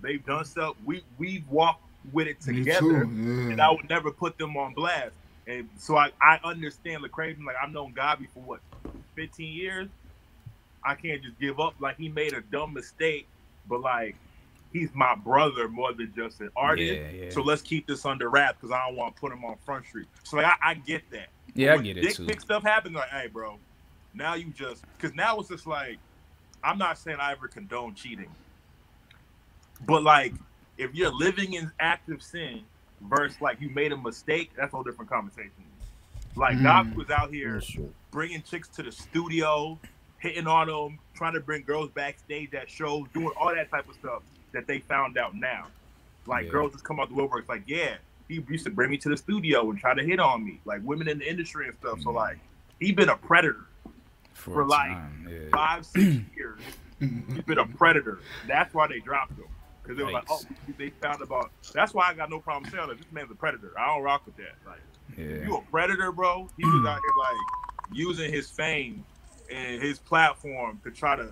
They've done stuff. We've walked with it together, and I would never put them on blast. And so I understand Lecrae. Like, I've known Gavi for what, 15 years? I can't just give up. Like, he made a dumb mistake, but like, he's my brother more than just an artist. Yeah. So let's keep this under wraps because I don't want to put him on Front Street. So like, I get that. Yeah, I get it too. When dick pic stuff happens, like, hey, bro, now you just, because now it's just like, I'm not saying I ever condone cheating, but like, if you're living in active sin versus like you made a mistake, that's a whole different conversation. Like, God was out here bringing chicks to the studio, hitting on them, trying to bring girls backstage at shows, doing all that type of stuff that they found out now. Like, girls just come out the woodwork. It's like, yeah, he used to bring me to the studio and try to hit on me. Like, women in the industry and stuff. So like, he been a predator for like 5-6 years. He's been a predator. That's why they dropped him. Because they were like, oh, they found about. That's why I got no problem saying that this man's a predator. I don't rock with that. Like, you a predator, bro? He was out here like using his fame and his platform to try to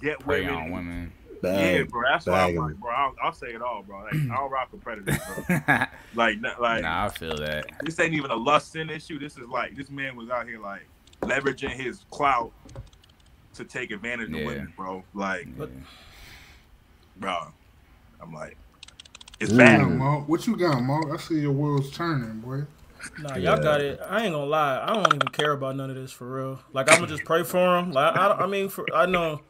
get prey on women. Bang, yeah, bro. That's why I'm like, bro, I'll say it all, bro. Like, I don't rock with predators, bro. Nah, I feel that. This ain't even a lust sin issue. This is like, this man was out here like leveraging his clout to take advantage of women, bro. Like. Yeah. Bro, I'm like, it's bad. What you got, Mark? I see your wheels turning, boy. Nah, y'all got it. I ain't gonna lie. I don't even care about none of this for real. Like, I'm gonna just pray for him. Like, I know,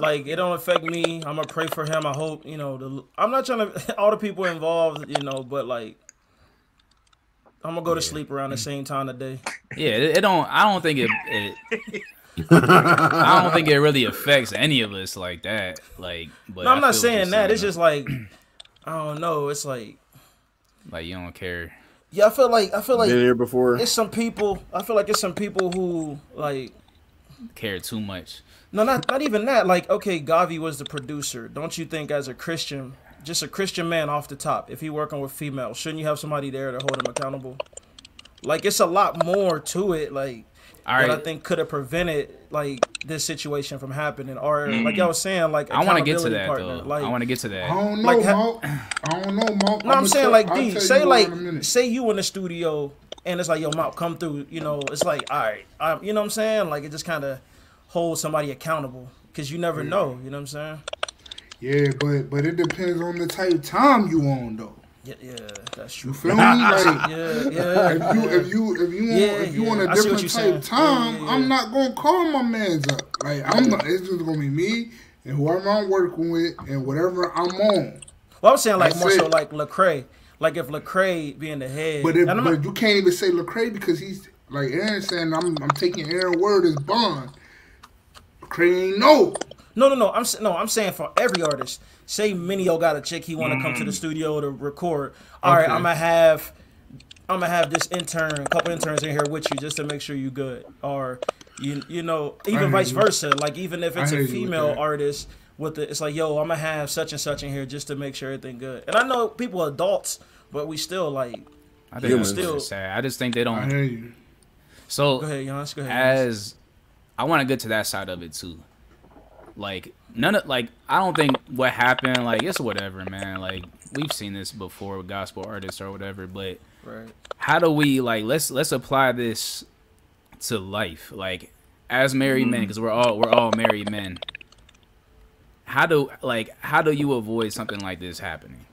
like, it don't affect me. I'm gonna pray for him. I hope, you know, I'm not trying to all the people involved, you know, but like, I'm gonna go to sleep around the same time today. Yeah, I don't think it I don't think it really affects any of us like that. Like, but no, I'm not saying that. It's just like, I don't know. It's like you don't care. Yeah, I feel like been here before. It's some people. I feel like it's some people who like care too much. No, not even that. Like, okay, Gavi was the producer. Don't you think, as a Christian, just a Christian man off the top, if he working with females, shouldn't you have somebody there to hold him accountable? Like, it's a lot more to it. Like. All right. That I think could have prevented like this situation from happening, or like y'all was saying, like, I want to get to that partner, though. Like, I want to get to that. I don't know, like, Mount. No, I'm saying like D, say you in the studio and it's like, yo, Mount, come through. You know, it's like, all right, you know what I'm saying? Like, it just kind of holds somebody accountable because you never know. You know what I'm saying? Yeah, but it depends on the type of time you on though. Yeah, that's true. You feel me? Like, If you on a different type of time, I'm not gonna call my man's up. Like, I'm not. It's just gonna be me and whoever I'm working with and whatever I'm on. Well, I'm saying like that's more so like Lecrae. Like, if Lecrae being the head, but you can't even say Lecrae because he's like Aaron saying I'm taking Aaron's word as bond. Lecrae ain't no. No. I'm saying for every artist. Say Minio got a chick he want to come to the studio to record. All right, I'm gonna have this intern, a couple interns in here with you just to make sure you good. Or you know, even vice versa. Like, even if it's a female artist it's like, yo, I'm gonna have such and such in here just to make sure everything good. And I know people are adults, but we still like. I think it's sad. I just think they don't. So go ahead, Giannis. Go ahead. As I want to get to that side of it too. Like none of like I don't think what happened like it's whatever, man. Like we've seen this before with gospel artists or whatever, but right. How do we like let's apply this to life, like as married men, because we're all married men. How do you avoid something like this happening?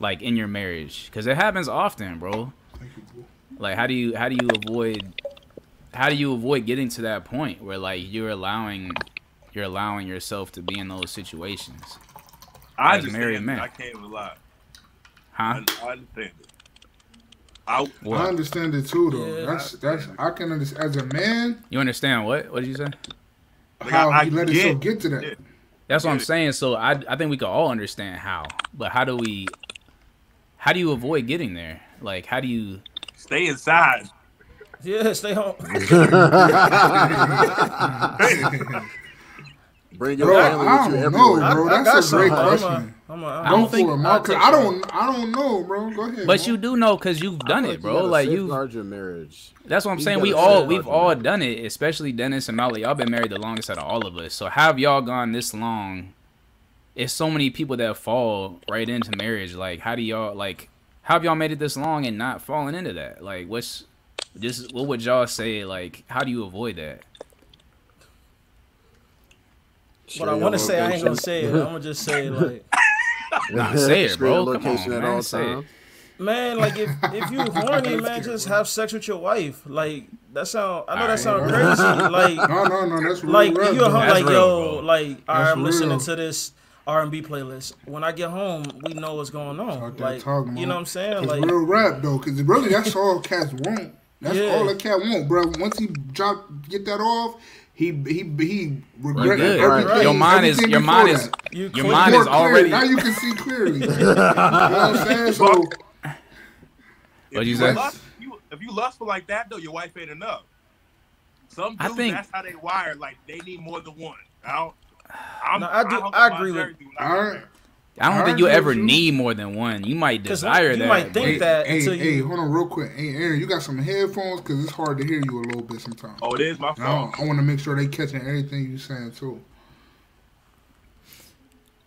Like in your marriage, because it happens often, bro. Like how do you avoid getting to that point where like you're allowing yourself to be in those situations? I just married man. I can't even lie. Huh? I understand it. I understand it too, though. Yeah, that's I can understand as a man. You understand what? What did you say? How he let himself get to that. That's what I'm saying. So I think we can all understand how, but how do you avoid getting there? Like how do you stay inside? Yeah, stay home. Bring your family with you everywhere. I don't know, bro. That's a great question. I don't know, bro. Go ahead. But you do know because you've done it, bro. Like you larger marriage. That's what I'm saying. We've all done it, especially Dennis and Malik. Y'all been married the longest out of all of us. So have y'all gone this long? It's so many people that fall right into marriage. Like how do y'all like? How have y'all made it this long and not falling into that? Like what's just what would y'all say? Like how do you avoid that? But I want to say, I ain't going to say it. I'm going to just say it like... Nah, say it, bro. Come on, man. All say it. Man, like, if you horny, man, just have sex with your wife. Like, that sound... I know that sound crazy. Like... No, that's real. Like, if you're home, like, yo, like, I'm listening to this R&B playlist. When I get home, we know what's going on. Like, you know what I'm saying? Like real rap, though, because really, that's all cats want. That's all a cat want, bro. Once he get that off... He regretted everything. Right. Your mind is already now you can see clearly. You know what I'm saying? So if you lustful like that though, your wife ain't enough. Some dudes, that's how they wired. Like they need more than one. I agree with you. I don't think you'll ever need more than one. You might desire that. You might think that. Hey, hold on real quick. Hey, Aaron, you got some headphones? Because it's hard to hear you a little bit sometimes. Oh, it is my phone. I want to make sure they catching everything you're saying, too.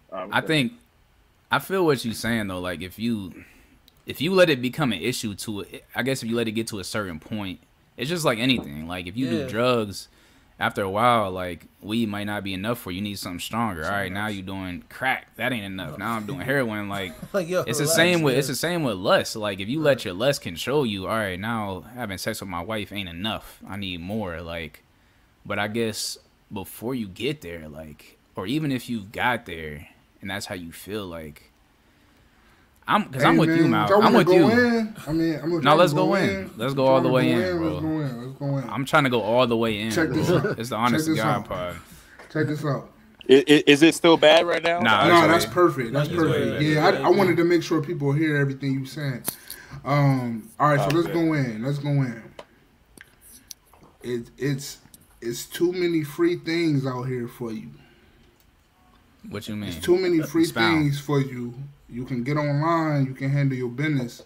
I feel what you're saying, though. Like, if you let it become an issue to it, I guess if you let it get to a certain point, it's just like anything. Like, if you do drugs... After a while, like, weed might not be enough for you. You need something stronger. All right, now you're doing crack. That ain't enough. Now I'm doing heroin. Like, it's the same with lust. Like, if you let your lust control you, all right, now having sex with my wife ain't enough. I need more. Like, but I guess before you get there, like, or even if you got there and that's how you feel, like, I'm with you, Mount. I'm with you. Let's go in. Let's go all the way in, bro. Let's go in. I'm trying to go all the way in. Check this out. It's the Honest to God pod. Check this out. Is it still bad right now? No, that's perfect. That's perfect. Yeah, I wanted to make sure people hear everything you saying. All right, so let's go in. Let's go in. It's too many free things out here for you. What you mean? It's too many free things for you. You can get online. You can handle your business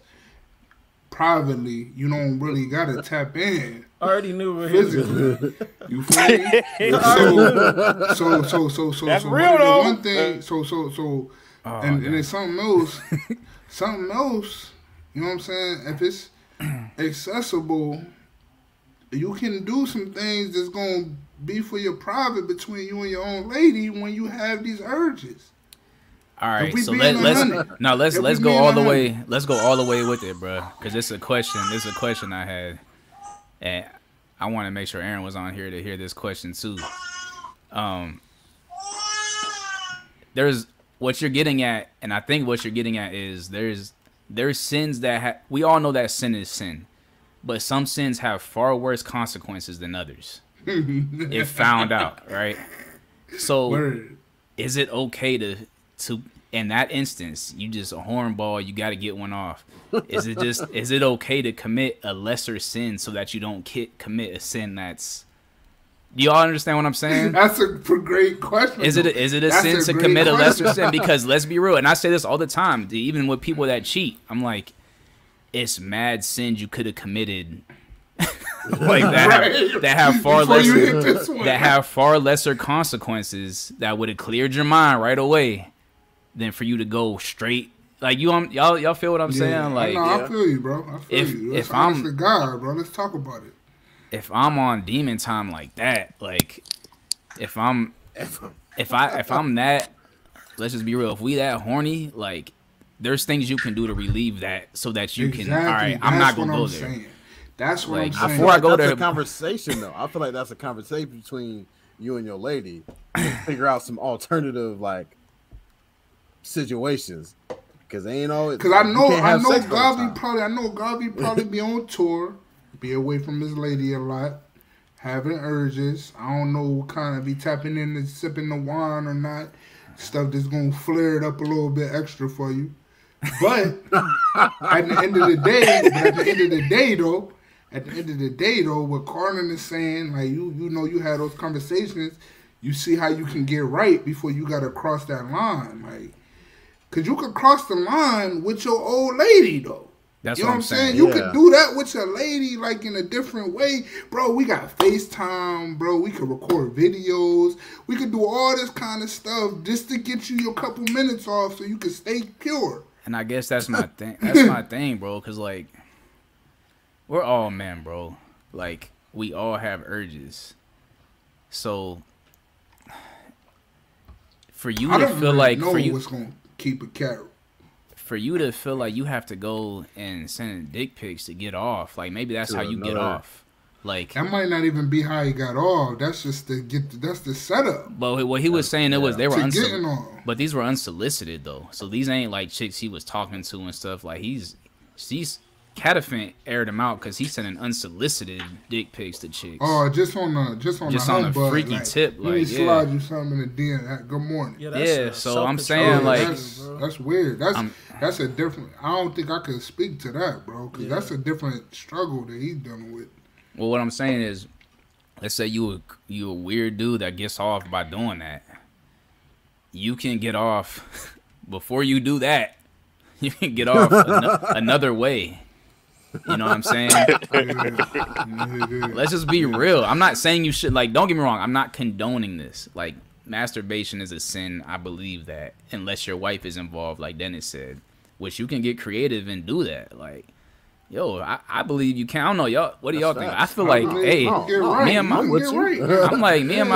privately. You don't really gotta tap in. I already knew we're physically. You feel me? So. That's real though. One thing. And it's something else. You know what I'm saying? If it's accessible, you can do some things that's gonna be for your private between you and your own lady when you have these urges. All right, so let's go all the way. Let's go all the way with it, bro. Because it's a question. This is a question I had, and I want to make sure Aaron was on here to hear this question too. There's what you're getting at, and I think what you're getting at is there's sins that we all know that sin is sin, but some sins have far worse consequences than others. If found out, right? So, is it okay to in that instance, you just a hornball, you got to get one off. Is it okay to commit a lesser sin so that you don't commit a sin that's? Do y'all understand what I'm saying? That's a great question. Is it a sin to commit a lesser sin? Because let's be real, and I say this all the time, even with people that cheat, I'm like, it's mad sins you could have committed like that, right. that have far lesser consequences that would have cleared your mind right away than for you to go straight. Like y'all feel what I'm saying? Like, no, I feel you, bro. I feel you. If I'm the guy, bro, let's talk about it. If I'm on demon time like that, like if I'm that, let's just be real. If we that horny, like there's things you can do to relieve that so that you can. All right, I'm not gonna go there. That's what I'm saying. Before I go there, conversation though. I feel like that's a conversation between you and your lady. Figure out some alternative like situations. Cause they ain't always. Cause I know Gavi probably be on tour, be away from his lady a lot, having urges. I don't know what kind of be tapping in and sipping the wine or not. Stuff that's gonna flare it up a little bit extra for you. But at the end of the day, though, what Carlin is saying, like you know, you had those conversations. You see how you can get right before you gotta cross that line, like. Cause you could cross the line with your old lady though. That's you know what I'm saying. You could do that with your lady like in a different way, bro. We got FaceTime, bro. We could record videos. We could do all this kind of stuff just to get you your couple minutes off so you can stay pure. And I guess that's my thing. That's my thing, bro. Cause like we're all men, bro. Like we all have urges. So for you to feel like for you. Keep a carrot. For you to feel like you have to go and send dick pics to get off, like maybe that's how you get off. Like that might not even be how he got off. That's just to get. That's the setup. But what he was saying it was they were unsolicited. But these were unsolicited though, so these ain't like chicks he was talking to and stuff. Like she's Catafant aired him out because he sent an unsolicited dick pics to chicks. Oh, just on the freaky like, tip. Like, he slide you something in the DM. Like, good morning. Yeah, so I'm saying like that's weird. That's a different. I don't think I could speak to that, bro, because that's a different struggle that he's dealing with. Well, what I'm saying is, let's say you a weird dude that gets off by doing that. You can get off before you do that. You can get off another way. You know what I'm saying? Let's just be real. I'm not saying you should, like, don't get me wrong. I'm not condoning this. Like, masturbation is a sin. I believe that. Unless your wife is involved, like Dennis said, which you can get creative and do that. Like, yo, I believe you can. I don't know, y'all. What do y'all think? I feel like, hey, me and my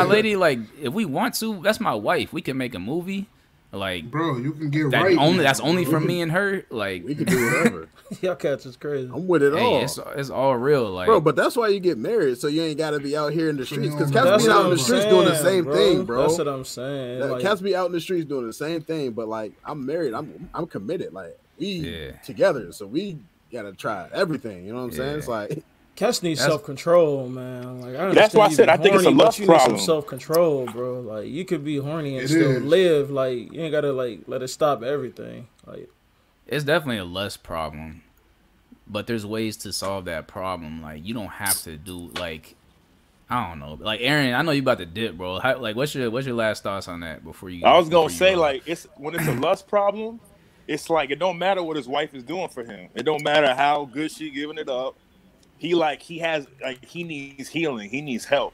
lady, like, if we want to, that's my wife. We can make a movie. Like, bro, you can get that right. That's only for me and her. Like, we can do whatever. Y'all cats is crazy. I'm with it all. It's all real, like, bro. But that's why you get married, so you ain't gotta be out here in the streets. Because cats be out in the streets doing the same thing, bro. That's what I'm saying. Like, cats be out in the streets doing the same thing. But like, I'm married. I'm committed. Like, we together, so we gotta try everything. You know what I'm saying? It's like. Cats need self-control, man. Like, I that's why I said I think it's a lust problem. You need some self-control, bro. Like, you could be horny and still live. Like, you ain't gotta like let it stop everything. Like, it's definitely a lust problem, but there's ways to solve that problem. Like, you don't have to do like, I don't know. Like, Aaron, I know you about to dip, bro. How, like, what's your last thoughts on that before you? I was gonna say like it's when it's a lust problem, it's like it don't matter what his wife is doing for him. It don't matter how good she giving it up. He needs healing. He needs help.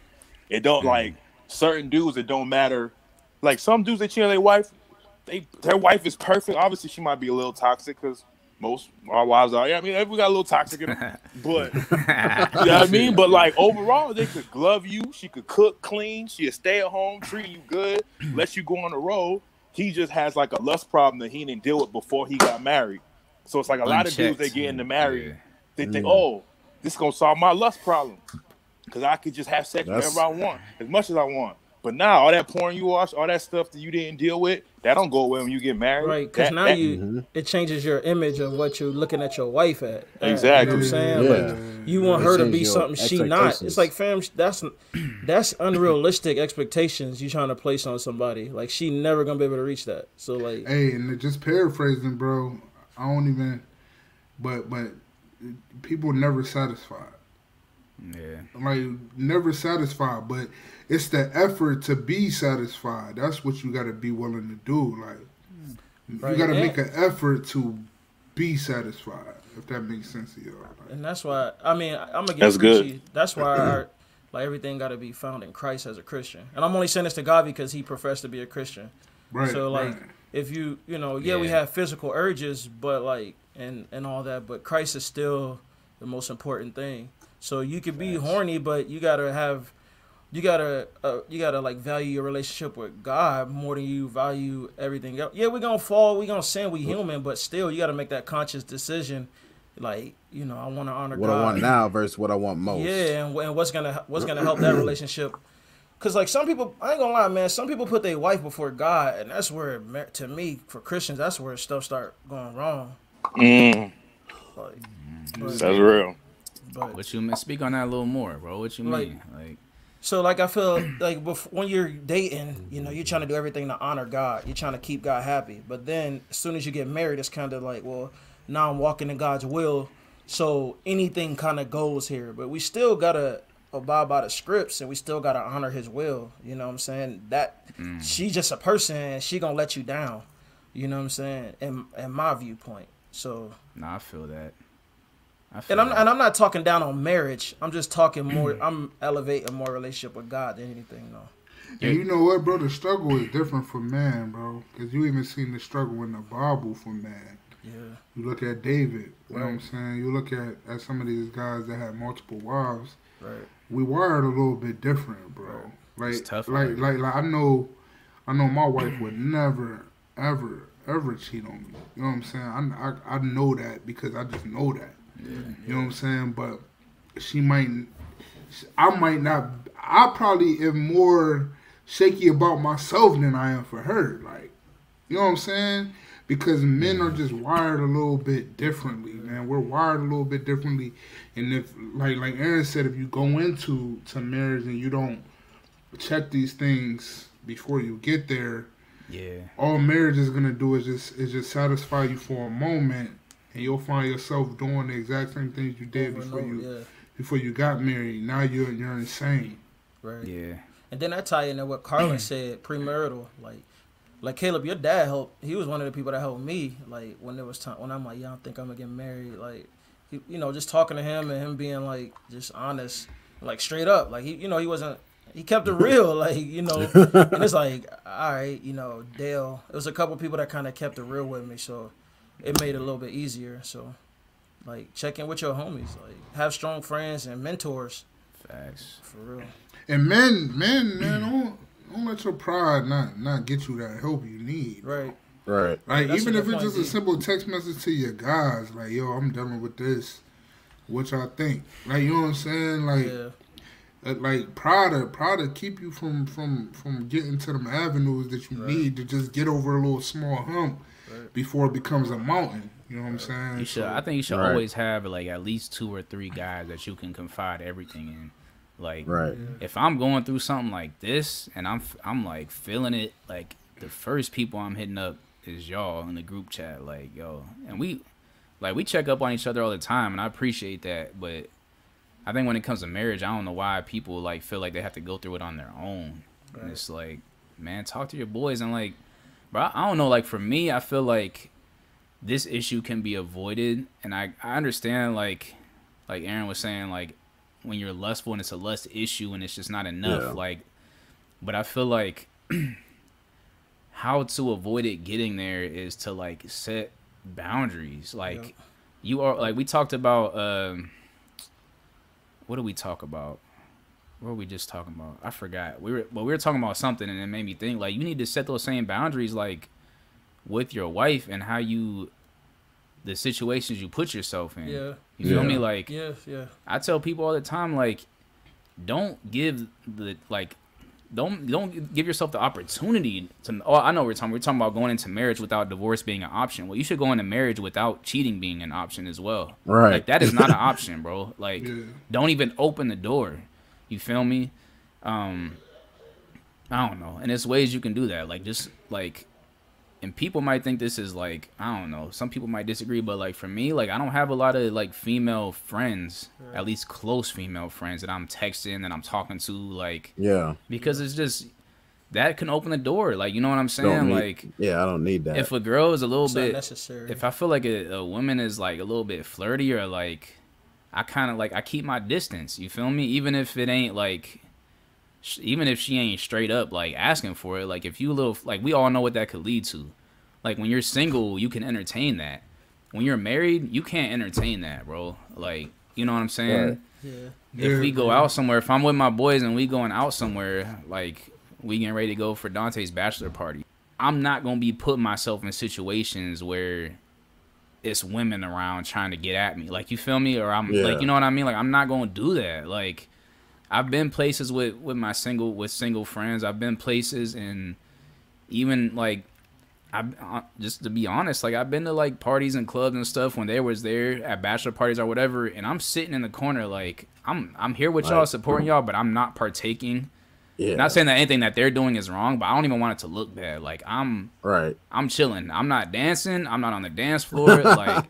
It don't like certain dudes. It don't matter. Like some dudes that cheat on their wife, their wife is perfect. Obviously, she might be a little toxic because most our wives are. Yeah, I mean, we got a little toxic in them, but you know what I mean. But like overall, they could glove you. She could cook, clean. She'll stay at home, treat you good, let you go on the road. He just has like a lust problem that he didn't deal with before he got married. So it's like a lot of dudes they get into married. Yeah. They think, oh. This is going to solve my lust problem because I could just have sex whenever I want, as much as I want. But now all that porn you watch, all that stuff that you didn't deal with, that don't go away when you get married. Right, because now it changes your image of what you're looking at your wife at. Exactly. You know what I'm saying? Yeah. Like, you want her to be something she not. It's like, fam, that's unrealistic expectations you're trying to place on somebody. Like, she never going to be able to reach that. So, like... Hey, and just paraphrasing, bro, I don't even... But... people never satisfied. Yeah. Like, never satisfied, but it's the effort to be satisfied. That's what you got to be willing to do. Like, you got to make an effort to be satisfied, if that makes sense to y'all. Like, and that's why, I mean, I'm going to get preachy. That's why our, like, everything got to be found in Christ as a Christian. And I'm only saying this to Gavi because he professed to be a Christian. Right, so, like, right. If you, you know, we have physical urges, but, like, and all that, but Christ is still the most important thing. So you could be horny, but you got to have... You gotta like value your relationship with God more than you value everything else. Yeah, we're gonna fall, we're gonna sin, we human, but still you gotta make that conscious decision. Like, you know, I want to honor God. What I want now versus what I want most. Yeah, and what's gonna help that relationship? Because like some people, I ain't gonna lie, man, some people put their wife before God, and that's where to me for Christians, that's where stuff start going wrong. Like, that's real. But what you mean? Speak on that a little more, bro. What you mean? Like. So, like, I feel like before, when you're dating, you know, you're trying to do everything to honor God. You're trying to keep God happy. But then as soon as you get married, it's kind of like, well, now I'm walking in God's will. So anything kind of goes here. But we still got to abide by the scripts and we still got to honor his will. You know what I'm saying? That she's just a person and she going to let you down. You know what I'm saying? In my viewpoint. So. Nah, I feel that. I'm not talking down on marriage. I'm just talking more. I'm elevating more relationship with God than anything, though. And you know what, bro? The struggle is different for man, bro. Because you even seen the struggle in the Bible for man. Yeah. You look at David. You know what I'm saying? You look at some of these guys that had multiple wives. Right. We wired a little bit different, bro. Right. Like, it's tough. Like I know my wife would never, ever cheat on me. You know what I'm saying? I know that because I just know that. Yeah, you know what I'm saying? But I probably am more shaky about myself than I am for her. Like, you know what I'm saying? Because men are just wired a little bit differently, man. We're wired a little bit differently. And if, like Aaron said, if you go into marriage and you don't check these things before you get there, all marriage is going to do is just satisfy you for a moment. And you'll find yourself doing the exact same things you did before you got married. Now you're insane. Right. Yeah. And then I tie into what Carlin said, premarital. Like Caleb, your dad helped. He was one of the people that helped me. Like when there was time when I'm like, yeah, I don't think I'm gonna get married. Like, he, you know, just talking to him and him being like just honest, like straight up. Like he, you know, he wasn't. He kept it real, like, you know, and it's like, all right, you know, Dale. It was a couple people that kind of kept it real with me, so. It made it a little bit easier. So, like, check in with your homies. Like, have strong friends and mentors. Facts. For real. And men, don't let your pride not get you that help you need. Right. Right. Like, that's even if it's just a simple text message to your guys, like, yo, I'm dealing with this. What y'all think? Like, you know what I'm saying? Like, like pride to keep you from getting to them avenues that you need to just get over a little small hump. Before it becomes a mountain, you know what I'm saying? You should, I think you should always have like at least 2 or 3 guys that you can confide everything in. Like, if I'm going through something like this and I'm like feeling it, like the first people I'm hitting up is y'all in the group chat, like yo, and we check up on each other all the time, and I appreciate that. But I think when it comes to marriage, I don't know why people like feel like they have to go through it on their own. Right. And it's like, man, talk to your boys and like. But I don't know, like, for me, I feel like this issue can be avoided. And I understand, like Aaron was saying, like, when you're lustful and it's a lust issue and it's just not enough. Yeah. Like, but I feel like how to avoid it getting there is to, like, set boundaries. Like, you are, like, we talked about, what did we talk about? What were we just talking about? I forgot. We were talking about something, and it made me think, like, you need to set those same boundaries, like, with your wife and how you, the situations you put yourself in. Yeah. You feel me? Like, I tell people all the time, like, don't give yourself the opportunity to, oh, I know we're talking about going into marriage without divorce being an option. Well, you should go into marriage without cheating being an option as well. Right. Like, that is not an option, bro. Like, don't even open the door. You feel me? I don't know. And there's ways you can do that. Like, just, like... And people might think this is, like... I don't know. Some people might disagree. But, like, for me, like, I don't have a lot of, like, female friends. Right. At least close female friends that I'm texting and I'm talking to. Like... Yeah. Because it's just... that can open the door. Like, you know what I'm saying? Like, yeah, I don't need that. If a girl is a little bit necessary, if I feel like a woman is like a little bit flirty or like, I kind of like, I keep my distance. You feel me? Even if it ain't like, even if she ain't straight up like asking for it, like if you little, like we all know what that could lead to. Like when you're single, you can entertain that. When you're married, you can't entertain that, bro. Like, you know what I'm saying? Yeah. If we go out somewhere, if I'm with my boys and we going out somewhere, like we getting ready to go for Dante's bachelor party, I'm not gonna be putting myself in situations where it's women around trying to get at me. Like, you feel me? Or I'm like, you know what I mean? Like, I'm not gonna do that. Like, I've been places with my single friends. I've been places, and even like, I just to be honest, like I've been to like parties and clubs and stuff when they was there at bachelor parties or whatever, and I'm sitting in the corner like I'm here with y'all, supporting y'all, but I'm not partaking. Yeah. Not saying that anything that they're doing is wrong, but I don't even want it to look bad. Like I'm chilling. I'm not dancing. I'm not on the dance floor. Like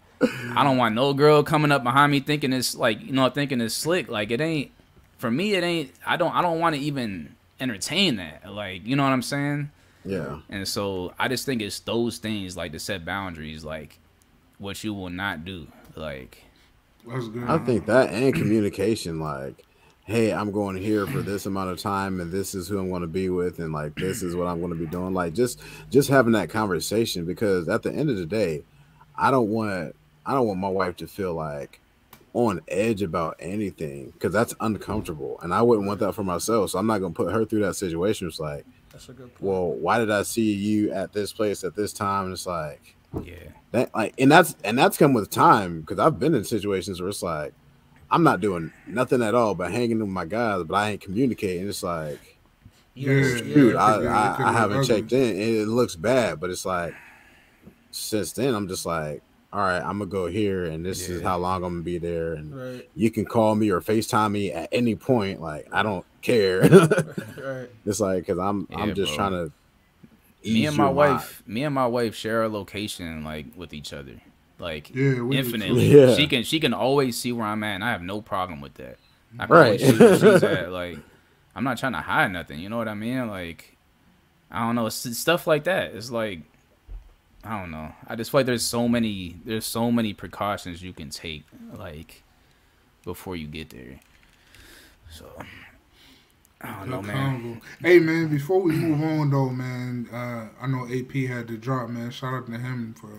I don't want no girl coming up behind me thinking it's like, you know, thinking it's slick. Like it ain't for me. It ain't. I don't want to even entertain that. Like, you know what I'm saying? Yeah. And so I just think it's those things, like to set boundaries, like what you will not do. Like, I think that and communication, like, hey, I'm going here for this amount of time and this is who I'm going to be with and like this is what I'm going to be doing. Like just having that conversation, because at the end of the day, I don't want my wife to feel like on edge about anything, because that's uncomfortable and I wouldn't want that for myself. So I'm not going to put her through that situation. It's like, that's a good point. Well, why did I see you at this place at this time? And it's like, yeah, that like, and that's come with time, because I've been in situations where it's like, I'm not doing nothing at all but hanging with my guys, but I ain't communicating. It's like, dude, I haven't checked in. It looks bad, but it's like, since then I'm just like, all right, I'm gonna go here, and this is how long I'm gonna be there, and you can call me or FaceTime me at any point. Like, I don't care. It's like, because I'm just trying to. Me and my wife share a location like with each other, like infinitely. Yeah. She can always see where I'm at, and I have no problem with that. I can see where she's at. Like, I'm not trying to hide nothing. You know what I mean? Like, I don't know, it's stuff like that. It's like, I don't know. I just feel like there's so many precautions you can take, like, before you get there. So I don't know, man. Hey, man, before we move on though, man, I know AP had to drop, man. Shout out to him for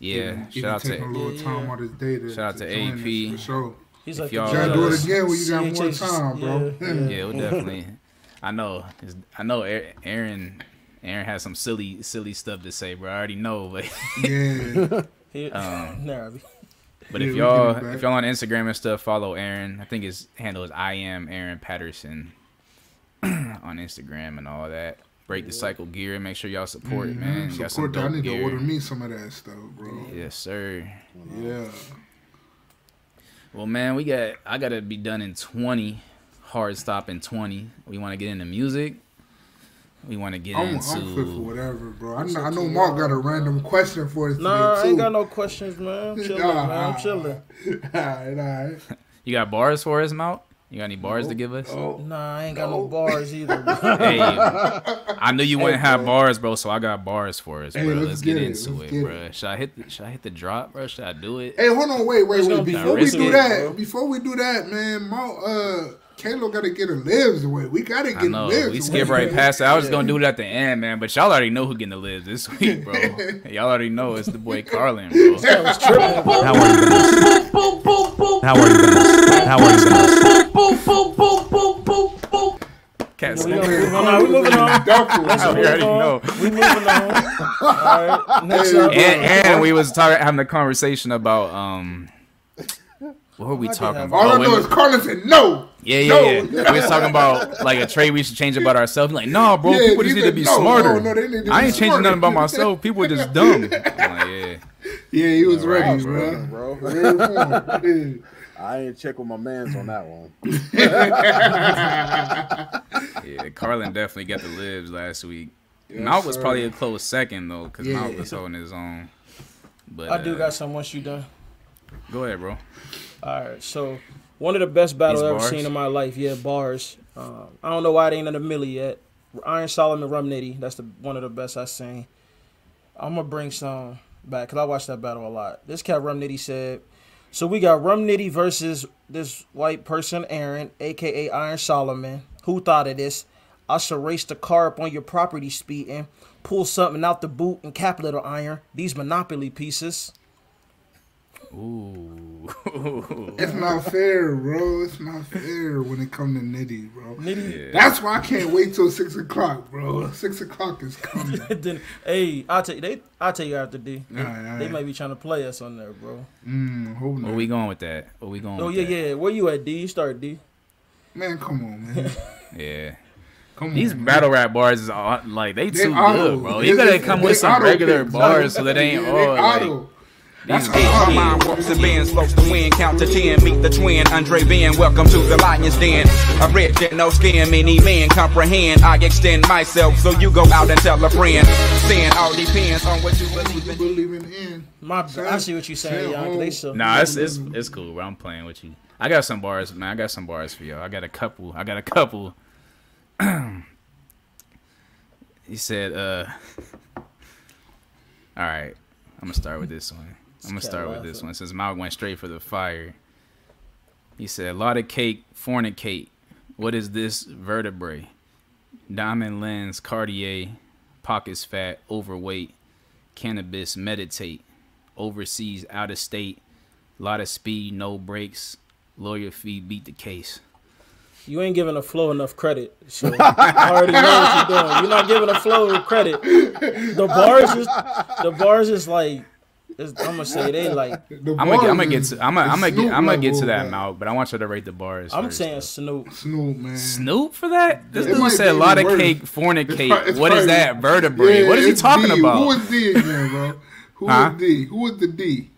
taking a little time out his day to shout out to AP. So he's like, y'all gotta do it again when you got more time, bro. Yeah, we'll definitely. I know. Aaron has some silly stuff to say, bro. I already know, but but if y'all on Instagram and stuff, follow Aaron. I think his handle is @IamAaronPatterson on Instagram and all that. Break the Cycle gear. Make sure y'all support it, man. Support that. I need to order me some of that stuff, bro. Yes, sir. Yeah. Well, man, I gotta be done in 20. Hard stop in 20. We want to get into music. We want to get into. I'm fit for whatever, bro. I know Mark got a random question for us today, too. Nah, I ain't got no questions, man. I'm chilling, man. I'm chilling. All right. You got bars for us, Mount? You got any bars to give us? Nah, I ain't got no bars either, bro. Hey, I knew you wouldn't have bars, bro, so I got bars for us, bro. Let's get into it, bro. Should I hit the drop, bro? Should I do it? Hey, hold on. Wait. Before we do that, man, Mount, Caleb got to get her libs away. We got to get libs away. We skip right past it. I was going to do it at the end, man. But y'all already know who getting the libs this week, bro. Y'all already know. It's the boy Carlin, bro. That was tripping. How are you? Cat's moving on. We're moving on. We already know. We're moving on. All right. Next up. And we was having a conversation about... What were we talking about? All I know is Carlin said no. Yeah. We was talking about like a trade we should change about ourselves. Like, no, bro, people just need to be smarter. I ain't changing nothing about myself. People are just dumb. Like, he was ready, bro. I ain't check with my mans on that one. Carlin definitely got the libs last week. Yes, Mount was probably a close second though, because Mount was holding his own. But I do got some once you done. Go ahead, bro. All right, so one of the best battles I've ever seen in my life. Yeah, bars. I don't know why it ain't in the milli yet. Iron Solomon, Rum Nitty. That's one of the best I've seen. I'm going to bring some back because I watched that battle a lot. This cat Rum Nitty said, so we got Rum Nitty versus this white person, Aaron, a.k.a. Iron Solomon. Who thought of this? I shall race the car up on your property speeding. Pull something out the boot and cap little iron. These Monopoly pieces. Ooh. It's not fair, bro. It's not fair when it comes to Nitty, bro. Nitty. Yeah. That's why I can't wait till 6 o'clock, bro. 6 o'clock is coming. Then, hey, I'll tell you after D. They might be trying to play us on there, bro. Hold on. Where we going with that? Oh, yeah. Where you at, D? You start, D. Man, come on, man. Yeah. These battle rap bars is all, like they too auto. Good, bro. You gotta come with some regular bars so that they ain't all. That's how my mind walks the bend, slopes the wind, count to 10, meet the twin, Andre Ben, welcome to the lion's den. A rich that no skin, many men comprehend, I extend myself, so you go out and tell a friend. Sin all depends on what you believe in. I see what you saying, y'all. Nah, it's cool, bro. I'm playing with you. I got some bars, man. I got some bars for y'all. I got a couple. He said, alright, I'm gonna start with this one. Since Mount went straight for the fire. He said, "Lotta cake, fornicate. What is this vertebrae? Diamond lens, Cartier, pockets fat, overweight, cannabis, meditate, overseas, out of state, lot of speed, no brakes, lawyer fee, beat the case." You ain't giving a flow enough credit. So I already know what you're doing. You're not giving a flow credit. The bars is like, I'm gonna say they like. I'm gonna get to that Mount, but I want you to rate the bars. I'm saying Snoop. Snoop, man. Snoop for that? This dude said a lot of cake, fornicate. What is that? Vertebrae. Yeah, what is he talking about? Who is D again, bro? Who is the D?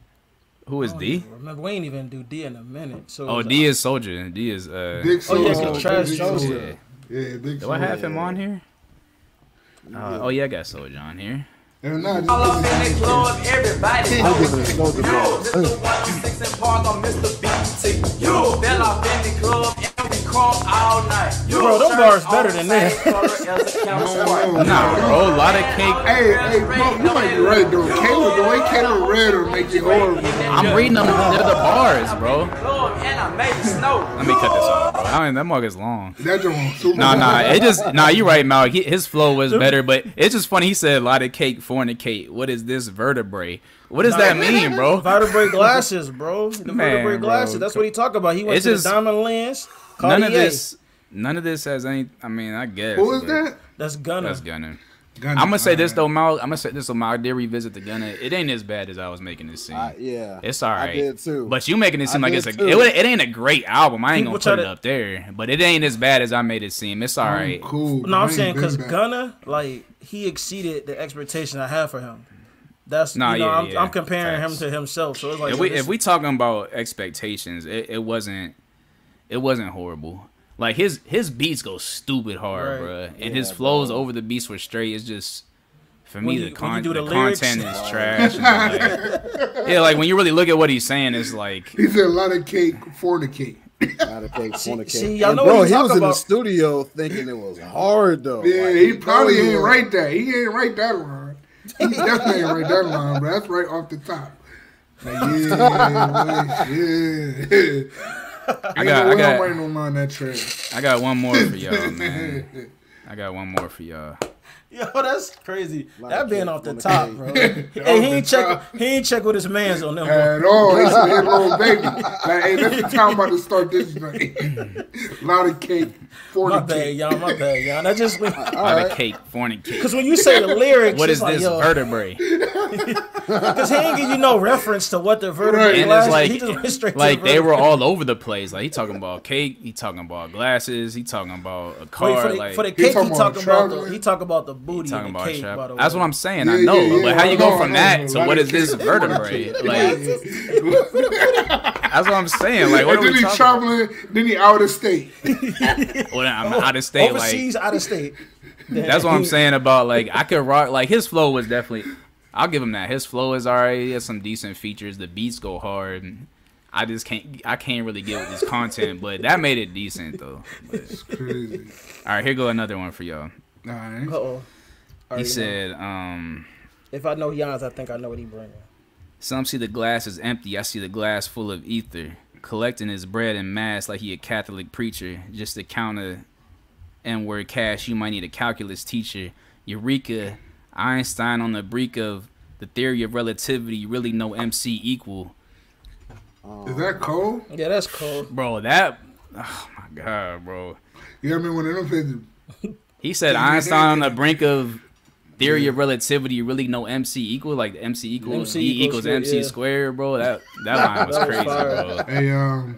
Who is D? Remember, we ain't even do D in a minute. So D is Soldier, and D is Big Soldier. Oh yeah, Trash Juice. Yeah, Big Soldier. Do I have him on here? I got Soldier on here. Not all up in the club, everybody knows you. This is 126 and Park on Mr. BT. You fell off in the club and we call all night. Bro, them bars better than that. Nah, bro, a lot of cake. Hey, bro, you might be right, though. Caleb, the way Caleb read will make you horrible. I'm reading them. They're the bars, bro. Let me cut this off, bro. I mean, that mug is long. You're right, Mal. His flow was better, but it's just funny. He said a lot of cake, fornicate. What is this vertebrae? What does that mean, bro? Vertebrae glasses, bro. Vertebrae glasses. That's what he talked about. He went to the diamond lens. Cartier. None of this has any. I mean, I guess. Who is that? That's Gunna. I'm gonna say this though, Mal. I did revisit the Gunna. It ain't as bad as I was making it seem. Yeah, it's all right. I did too. But you making it seem like it ain't a great album. I ain't gonna put it up there. But it ain't as bad as I made it seem. It's all right. Cool. No, I'm saying because Gunna, like, he exceeded the expectation I had for him. That's I'm comparing him to himself. So it's like if we talking about expectations, it wasn't horrible. Like his beats go stupid hard, bro, and his flows over the beats were straight. It's just for me the content is trash. Like when you really look at what he's saying, it's like he said a lot of cake, fornicate. Bro, he was in the studio thinking it was hard though. Yeah, like, he probably ain't write that. He ain't write that line. He definitely ain't write that line, bro. That's right off the top. Like, yeah. I got one more for y'all, man. Yo, that's crazy. That being off the top, bro. Hey, he ain't check with his man's on them. At all. It's his little baby. Like, hey, that's the time I'm about to start this night. Lot of cake, fornicate. My bad, y'all. That just went. Lot of cake, fornicate. Because when you say the lyrics, what is this vertebrae? Because he ain't give you no reference to what the vertebrae is. Like, he just went straight to they were all over the place. Like, he talking about cake, he talking about glasses, he talking about a car. Wait, for the cake, he talking about the booty talking about cake, by the way. That's what I'm saying. Yeah, I know, but how you go from that to what is this vertebrae? Like, that's what I'm saying. Like, what are we talking about? Then he out of state. Out of state. Overseas, like, out of state. That's what I'm saying about, like, I could rock. Like, his flow was definitely. I'll give him that. His flow is alright. He has some decent features. The beats go hard. And I just can't. I can't really get with his content, but that made it decent though. It's crazy. All right, here go another one for y'all. All right. Uh-oh. He said, if I know Giannis, I think I know what he bringing. Some see the glass is empty. I see the glass full of ether. Collecting his bread and mass like he a Catholic preacher. Just to counter N-word cash, you might need a calculus teacher. Eureka, Einstein on the brink of the theory of relativity. Really no MC equal. Is that cold? Yeah, that's cold. Bro, that... Oh, my God, bro. You hear me when I don't say... He said Einstein on the brink of theory of relativity, really no MC equal, like MC equals MC squared, bro. That line was crazy, bro.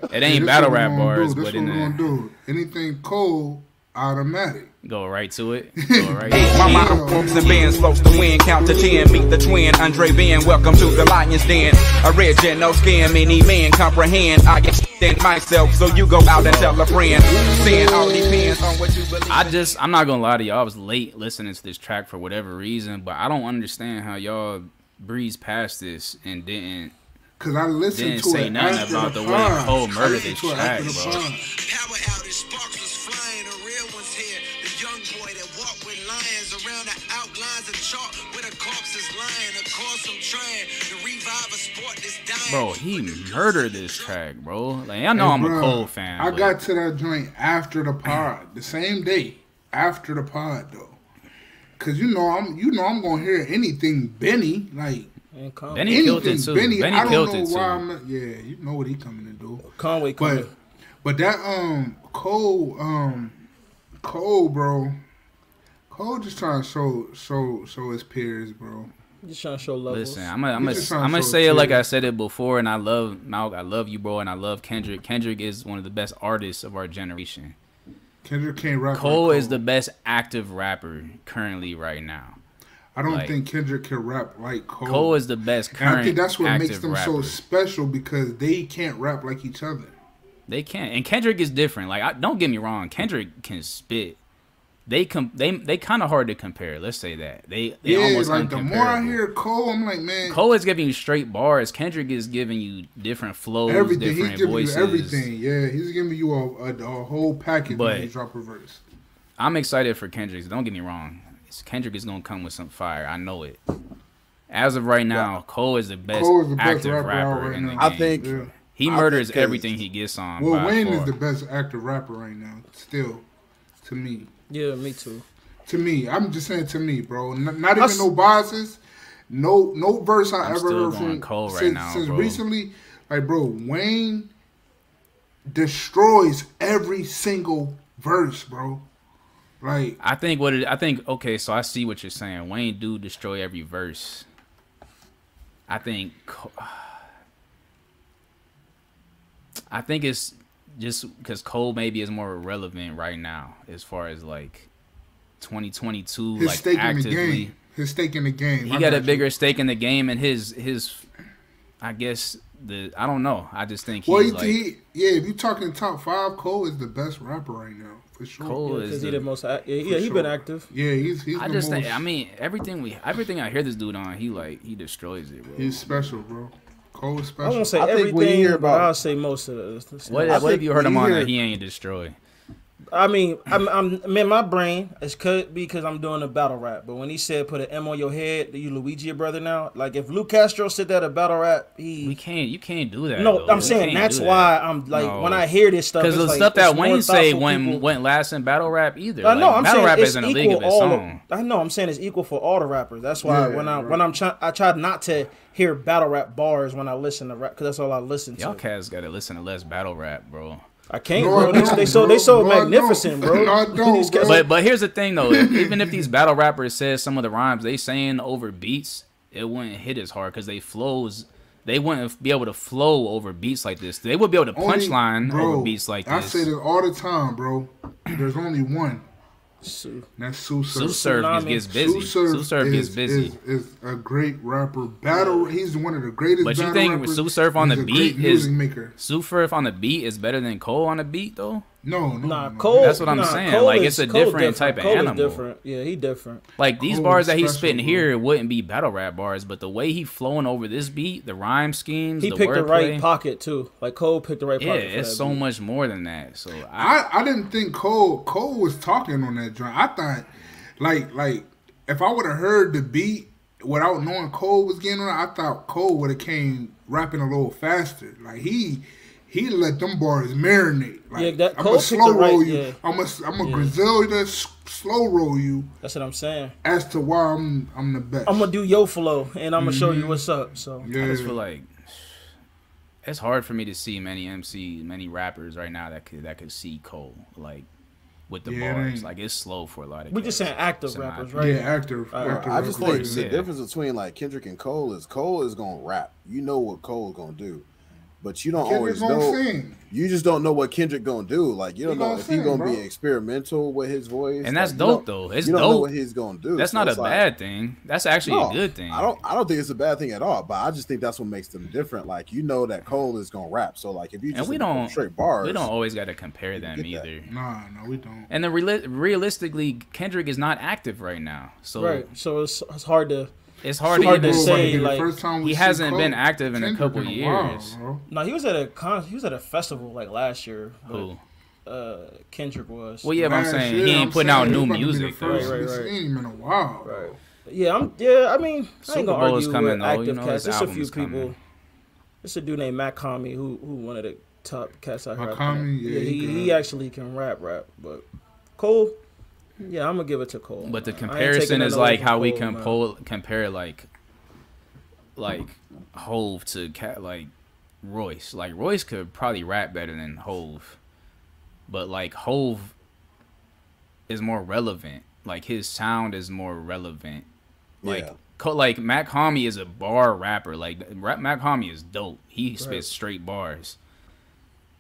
Hey, it ain't battle rap bars, but in there. Anything cold, automatic. Go right to it. Go right to it. Mama, I'm whoops and bands, floats to win, count to 10, meet the twin, Andre Ben, welcome to the lion's den. A red gen, no scam, any man comprehend. I get shit myself, so you go out and tell a friend. Saying all depends on what you believe. I'm not gonna lie to y'all, I was late listening to this track for whatever reason, but I don't understand how y'all breezed past this and didn't. Cause I listened to say it nothing about the way Cole murdered this track, bro. Around the outlines of chalk where the corpse is lying, of course I'm trying to revive a sport that's dying. Bro, he murdered this track, bro. Like, I know I'm a Cole fan. I got to that joint after the pod, the same day after the pod though, cause you know I'm gonna hear anything Benny like. Benny killed it too. Benny killed it too. Yeah, you know what he coming to do. Conway, but that Cole, bro. Cole just trying to show his peers, bro. Just trying to show love. Listen, I'm gonna say it like I said it before, and I love Mount, I love you, bro, and I love Kendrick. Kendrick is one of the best artists of our generation. Kendrick can't rap. Cole is the best active rapper currently right now. I don't think Kendrick can rap like Cole. Cole is the best current. And I think that's what makes them so special, because they can't rap like each other. They can't, and Kendrick is different. Like, don't get me wrong, Kendrick can spit. They kind of hard to compare. Let's say that they almost like the more I hear Cole, I'm like, man, Cole is giving you straight bars. Kendrick is giving you different flows, everything. Different voices. Everything, yeah, he's giving you a whole package when you drop a verse. I'm excited for Kendrick. Don't get me wrong, Kendrick is gonna come with some fire. I know it. As of right now, Cole is the best active rapper in the game. I think he murders everything he gets on. Well, Wayne is the best active rapper right now, still, to me. Yeah, me too. To me, I'm just saying to me, bro. Not even no biases, no verse I ever heard from Cole right now, since recently. Like, bro, Wayne destroys every single verse, bro. Like, okay, so I see what you're saying. Wayne do destroy every verse. I think it's just because Cole maybe is more relevant right now as far as like 2022, his like stake actively. In the game. His stake in the game. He got a bigger stake in the game, and his I guess I don't know. I just think if you're talking top 5, Cole is the best rapper right now for sure. Cole is the most he's been active. Yeah, he's I just think, I mean, everything I hear this dude on, he destroys it, bro. He's special, bro. Cole is special. I won't say everything, but I'll say most of it. What have you heard him on that he ain't destroyed? I mean, my brain, it could be because I'm doing a battle rap, but when he said put an M on your head, you Luigi your brother now? Like, if Luke Castro said that a battle rap, you can't do that. No, though. I'm saying that's why I'm like, when I hear this stuff, because the stuff that Wayne say went last in battle rap either. I know, like, I'm battle saying rap isn't a league of its own. I know, I'm saying it's equal for all the rappers. That's why I tried not to hear battle rap bars when I listen to rap, because that's all I listen to. Y'all cats gotta listen to less battle rap, bro. I can't, bro. They so magnificent, bro. Bro. But here's the thing, though. Even if these battle rappers says some of the rhymes they saying over beats, it wouldn't hit as hard because they wouldn't be able to flow over beats like this. They would be able to punchline over beats like this. I say this all the time, bro. There's only one. That's Sue Surf gets busy. Sue Surf is a great rapper. He's one of the greatest. But you think rappers, Sue Surf on the beat is maker. Sue Surf on the beat is better than Cole on the beat though? No. Cole. That's what I'm saying. Cole, like, it's a different type of animal. Different. Yeah, he different. Like, these bars that he's spitting here wouldn't be battle rap bars, but the way he flowing over this beat, the rhyme schemes, he picked the right pocket too. Like, Cole picked the right pocket. Yeah, it's so much more than that. So I didn't think Cole was talking on that joint. I thought Like if I would have heard the beat without knowing Cole was getting on it, I thought Cole would have came rapping a little faster. Like he let them bars marinate. Like, yeah, that Cole I'm gonna slow roll you. Yeah. I'm gonna Griselda slow roll you. That's what I'm saying. As to why I'm the best. I'm gonna do your flow and I'm gonna show you what's up. So yeah. I just feel like it's hard for me to see many MCs, many rappers right now that could see Cole like with the bars. Like it's slow for a lot of. We're just saying active rappers, right? Yeah, active. I just think the difference between like Kendrick and Cole is gonna rap. You know what Cole gonna do, but you don't Kendrick's always know. Sing. You just don't know what Kendrick gonna do. Like you don't know if he's gonna be experimental with his voice. And that's like, dope though. It's dope. You don't know what he's gonna do. That's not a bad thing. That's actually a good thing. I don't think it's a bad thing at all. But I just think that's what makes them different. Like you know that Cole is gonna rap. So like if you just go straight bars, we don't always got to compare them either. No, we don't. And then realistically, Kendrick is not active right now. So it's hard to. It's hard to say like he hasn't been active in a couple years. No, he was at a festival like last year. Who? Kendrick was. Well, yeah, but I'm saying he ain't putting out new music. Right. Ain't in a while. Right. Yeah, I mean, I ain't gonna argue with active cats. There's a few people. There's a dude named Matt Comey who one of the top cats out here. Yeah, he actually can rap, but Cole. Yeah, I'm gonna give it to Cole. But the comparison is like how we can compare like Hove to like Royce. Like Royce could probably rap better than Hove, but like Hove is more relevant. Like his sound is more relevant. Like like Matt Homie is a bar rapper. Like Matt Homie is dope. He spits straight bars.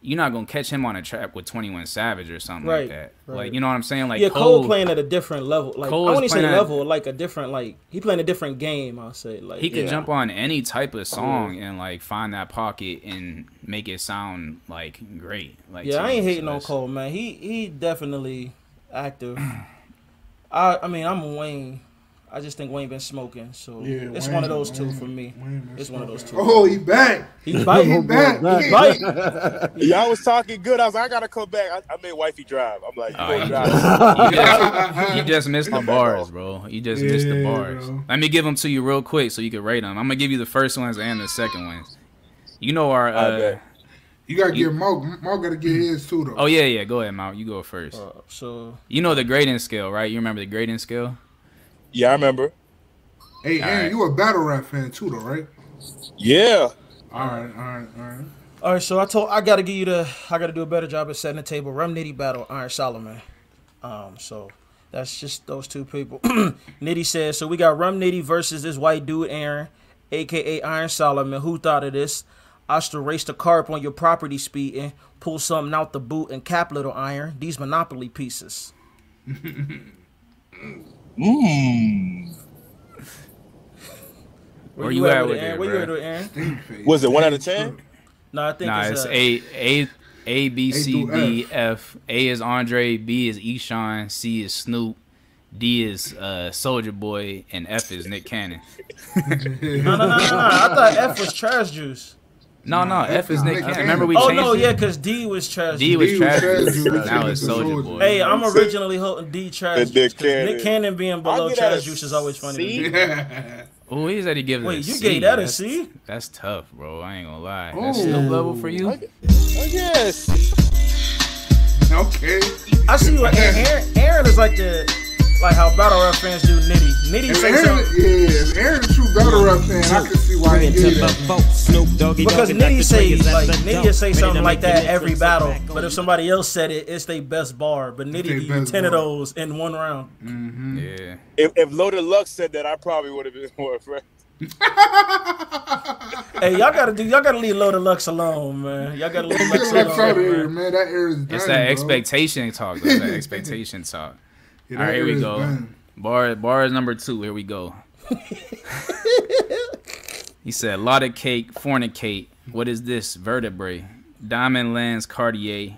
You're not gonna catch him on a track with 21 Savage or something like that. Right. Like you know what I'm saying? Like yeah, Cole playing at a different level. Like Cole I wouldn't say level, like a different like he playing a different game. I'll say like he could jump on any type of song and like find that pocket and make it sound like great. Like I ain't hating on Cole, man. He definitely active. I mean I'm a Wayne. I just think Wayne been smoking, so it's one of those two for me. It's one of those two. Oh, he back. He's biting. He back. Y'all was talking good. I was like, I got to come back. I made Wifey drive. I'm like, you just missed the bars, bro. You just missed the bars. Bro. Let me give them to you real quick so you can rate them. I'm going to give you the first ones and the second ones. You know our... you got to get Mark. Mark got to get his too, though. Oh, yeah. Go ahead, Mount. You go first. So you know the grading scale, right? You remember the grading scale? Yeah, I remember. Hey, Aaron, you a battle rap fan too, though, right? Yeah. All right. All right, so I gotta give you I gotta do a better job at setting the table. Rum Nitty battle Iron Solomon. So that's just those two people. Nitty says so. We got Rum Nitty versus this white dude Aaron, aka Iron Solomon. Who thought of this? I still race the carp on your property speeding. Pull something out the boot and cap little Iron. These Monopoly pieces. Where you at with it, Aaron? Was it 1 out of 10? No, I think it's A, B, C, D, F. A is Andre, B is Eshawn, C is Snoop, D is Soulja Boy, and F is Nick Cannon. No. I thought F was Trash Juice. No, F is Nick Cannon. Remember we changed it? Because D was Trash Juice. D was Trash Juice. Now it's Soulja Boy. Hey, I'm originally holding D Trash Juice. Nick Cannon being below Trash Juice is always funny. Oh, he's already giving it a C. Wait, you gave that a C? That's tough, bro. I ain't gonna lie. That's still level for you? Oh, yes. Okay. I see what Aaron is like Like how battle rap fans do Nitty. Nitty say something. Yeah, Aaron's a true battle rap fan. I can see why he did that. Because Nitty say something like that every battle. But if somebody else said it, it's their best bar. But Nitty do 10 of those in one round. Mm-hmm. Yeah. If Loaded Lux said that, I probably would have been more friends. Hey, y'all gotta leave Loaded Lux alone, man. Y'all gotta leave Lux alone, man. That air is done. It's that expectation talk. Though. That expectation talk. All right, here we go. Bar is number 2. Here we go. He said, lot of cake, fornicate. What is this? Vertebrae. Diamond lands, Cartier.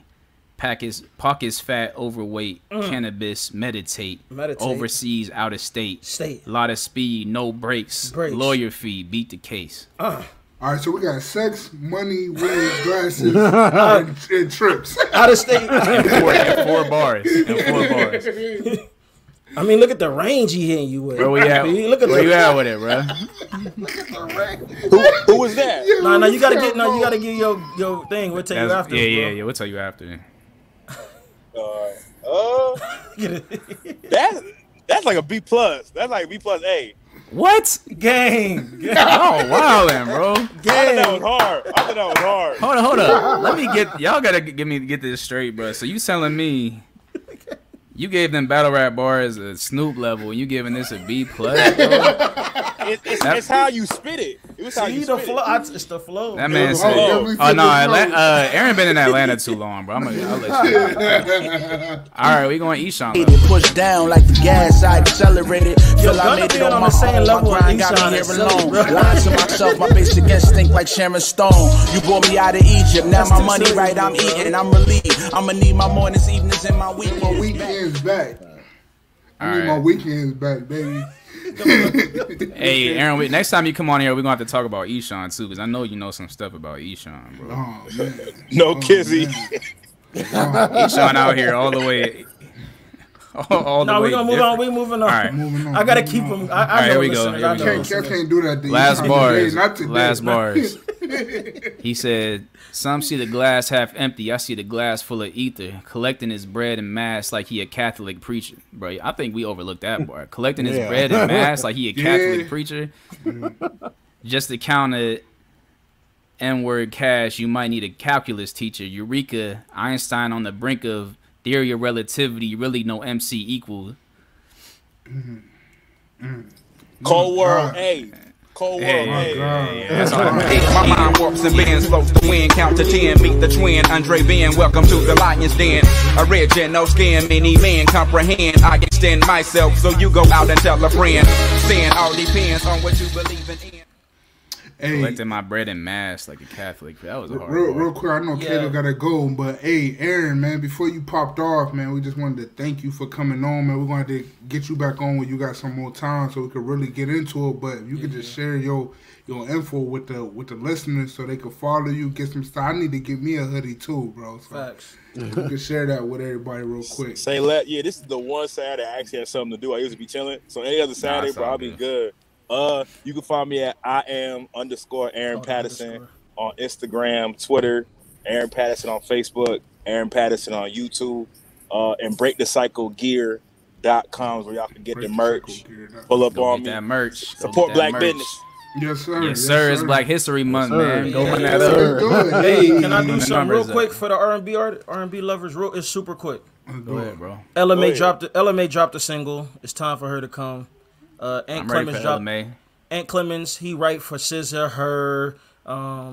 Pockets fat, overweight. Cannabis, meditate. Overseas, out of state. Lot of speed, no breaks. Lawyer fee, beat the case. All right, so we got sex, money, weed, glasses, and trips. Out of state. And four bars. I mean, look at the range he hitting you with. Bro, where you at with it, bro? Look at the range. Who was that? No, you gotta get. No, you gotta give your thing. We'll tell you after. Yeah, we'll tell you after. That's like a B plus. That's like a B plus A. What? Gang. Oh, wow, then, bro. Gang. I thought that was hard. Hold on. Let me get y'all. Gotta get this straight, bro. So you telling me you gave them battle rap bars a Snoop level, and you giving this a B plus? It's how you spit it. It was how you spit it. It's the flow. That man said, "Oh no, Aaron been in Atlanta too long, bro. I'll let you know." All right, we going Eshawn. Push down like the gas. I accelerated. Feel I made it on my same level. My grind got me here alone. Lying to myself, my basic instinct like Sharon Stone. You brought me out of Egypt. Now my money right, I'm eating. I'm relieved. I'ma need my mornings, evenings, and my weekends. My weekends back. I need my weekends back, baby. Hey, Aaron, next time you come on here, we're going to have to talk about Eshawn, too, because I know you know some stuff about Eshawn, bro. Oh, man. No kizzy. Eshawn out here all the way. All the way. No, we're going to move on. We're moving on. All right. I got to keep him. I know listeners. I can't do that. Last bars. He said, "Some see the glass half empty. I see the glass full of ether. Collecting his bread and mass like he a Catholic preacher." Bro, I think we overlooked that bar. Collecting his bread and mass like he a Catholic preacher. Just to counter N-word cash, you might need a calculus teacher. Eureka, Einstein on the brink of theory of relativity. Really no MC equal. Cold World A. My mind warps and bends, floats the wind, count to 10, meet the twin, Andre Ben, welcome to the lion's den, a red gen, no skin, many men comprehend, I extend myself, so you go out and tell a friend, sin all depends on what you believe in. Hey, collecting my bread and mass like a Catholic. That was a hard real quick. I know Caleb gotta go, but hey, Aaron, man, before you popped off, man, we just wanted to thank you for coming on, man. We're going to get you back on when you got some more time, so we could really get into it. But you could just share your info with the listeners, so they could follow you, get some stuff. I need to get me a hoodie too, bro. So facts. You can share that with everybody real quick. This is the one Saturday I actually had something to do. I used to be chilling, so any other Saturday, bro, I'll be good. You can find me at I am_Aaron Patterson on Instagram, Twitter, Aaron Patterson on Facebook, Aaron Patterson on YouTube, and breakthecyclegear.com where y'all can get the merch. Pull up on me. That merch. Support black business. Yes, sir. Yes, sir. It's Black History Month, man. Go on that up. Hey, can I do something real quick for the R&B lovers? It's super quick. Go ahead, bro. LMA dropped a single. It's time for her to come. Aunt Clemens, he write for SZA, her,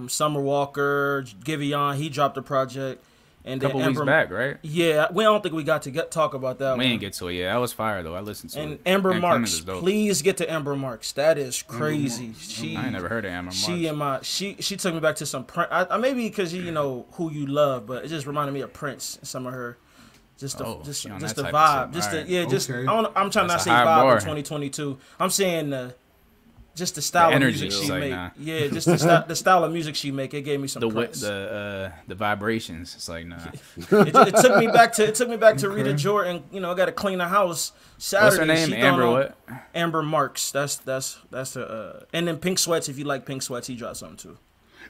Summer Walker, Giveon. He dropped a project, and a couple weeks back, right? Yeah, we don't think we got to talk about that. We didn't get to it. Yeah, that was fire though. I listened to it. And Amber Marks, please get to Amber Marks. That is crazy. I ain't never heard of Amber Marks. She took me back to some Prince. Maybe because you know who you love, but it just reminded me of Prince. Some of her. Just the vibe, just the, yeah, just okay. I'm trying not to say vibe bar. In 2022. I'm saying just the style of music she make. Nah. Yeah, just the style of music she make. It gave me some the vibrations. It's like nah. It took me back to Rita Jordan. You know, I got to clean the house. Saturday, what's her name? Amber Marks. That's the and then Pink Sweats. If you like Pink Sweats, he dropped something too.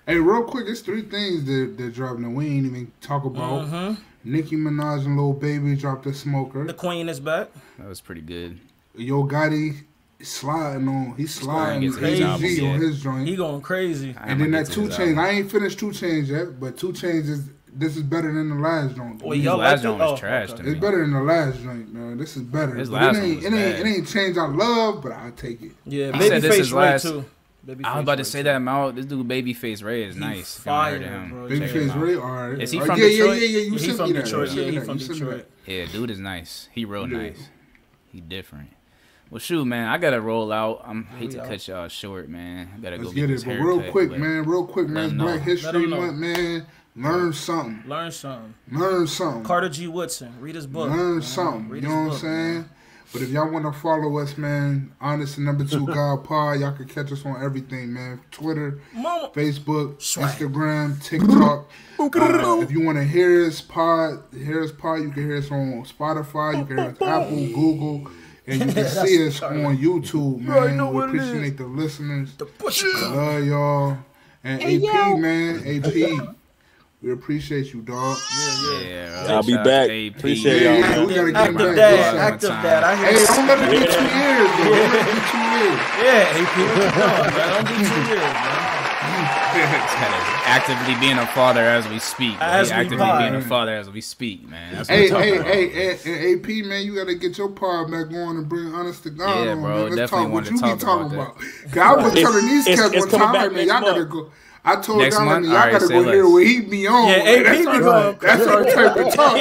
Hey, real quick, there's three things that dropping that we ain't even talk about. Nicki Minaj and Lil Baby dropped a smoker. The Queen is back. That was pretty good. Yo Gotti sliding on. He's sliding crazy on his joint. He going crazy. And then that 2 Chainz. I ain't finished 2 Chainz yet, but 2 Chainz is better than the last joint. Well, his last joint was trash to me. It's better than the last joint, man. This is better. His last one was bad. It ain't Chainz I love, but I'll take it. Yeah, Babyface Ray too. I was about to say that, Mount. This dude, Babyface Ray, is nice. Fire, bro. Babyface Ray, all right. Is he from Detroit? Yeah. You sent me that. Yeah, he's from Detroit. Yeah, dude is nice. He real nice. He different. Well, shoot, man, I gotta roll out. I hate to cut y'all short, man. I gotta go get this haircut. Real quick, man. It's Black History Month, man. Learn something. Carter G. Woodson, read his book. Learn something. You know what I'm saying? But if y'all want to follow us, man, Honest and #2 God Pod, y'all can catch us on everything, man. Twitter, Facebook, Instagram, TikTok. If you want to hear us pod, you can hear us on Spotify, you can hear us Apple, Google. And you can see us on YouTube, man. Know we appreciate the listeners. Love y'all. And hey, AP, yo. Man. AP. We appreciate you, dog. Yeah. I'll be back. AP. Appreciate y'all. Man. We gotta get Active that. I hear you. Don't let it be 2 years, bro. Yeah, AP. Don't do 2 years, man. Actively being a father as we speak. Man. That's hey, AP, man, you gotta get your pod back on and bring Honest to God on. Bro, man. Let's talk what you be talking about. I was telling these cats one time, man, y'all gotta go. I told Donnie, I gotta go hear where he be on. That's our type of talk.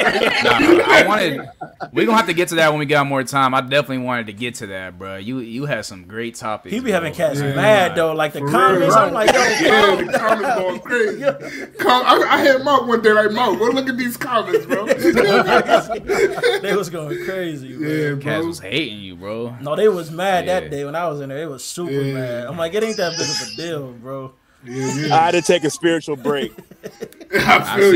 We're gonna have to get to that when we got more time. I definitely wanted to get to that, bro. You had some great topics. He be having cats mad, though. Like the comments. I'm like, the comments going crazy. I had Mark one day, like, Mark, go look at these comments, bro. They was going crazy, bro. Yeah, bro. Cats was hating you, bro. No, they was mad that day when I was in there. They was super mad. I'm like, it ain't that big of a deal, bro. Yeah. I had to take a spiritual break. I feel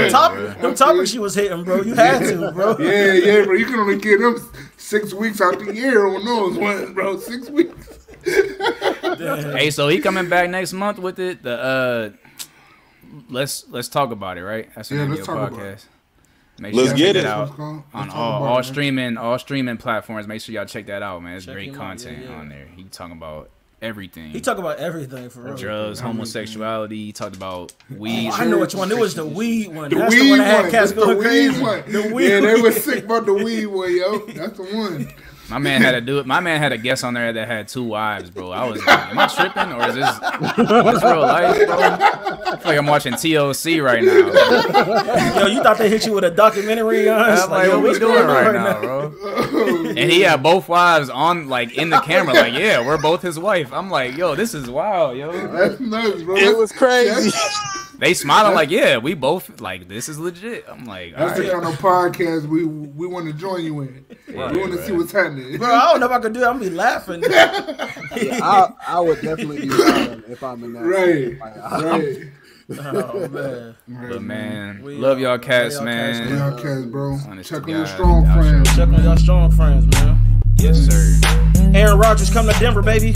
the topics you was hitting, bro. You had to, bro. Yeah, bro. You can only get them 6 weeks out the year on those ones, bro. 6 weeks. Hey, so he coming back next month with it. Let's talk about it, right? That's the let's talk podcast. About it. Make sure let's get it out on all streaming platforms. Make sure y'all check that out, man. It's great content on there. He talking about. Everything. He talked about everything for real. Drugs, homosexuality. He talked about weed. I know which one. It was the weed one. The weed one. That's the weed one. Yeah, they were sick about the weed one, yo. That's the one. My man had to do it. My man had a guest on there that had 2 wives, bro. I was like, am I tripping or is this real life, bro? I feel like I'm watching TLC right now. Yo, you thought they hit you with a documentary on us? Like, what we doing right now, bro? And he had both wives on, like, in the camera. Like, yeah, we're both his wife. I'm like, yo, this is wild, yo. That's nuts, bro. It was crazy. They smiling like, yeah, we both, like, this is legit. I'm like, all right. That's the kind of podcast we want to join you in. Right, we want to see what's happening. Bro, I don't know if I could do that. I'm going to be laughing. I would definitely be laughing if I'm in that. Right. Oh, man. But, man, love y'all cats, man. Love y'all cats, bro. Check on your strong friends. Check on y'all strong friends, man. Yes, sir. Aaron Rodgers coming to Denver, baby.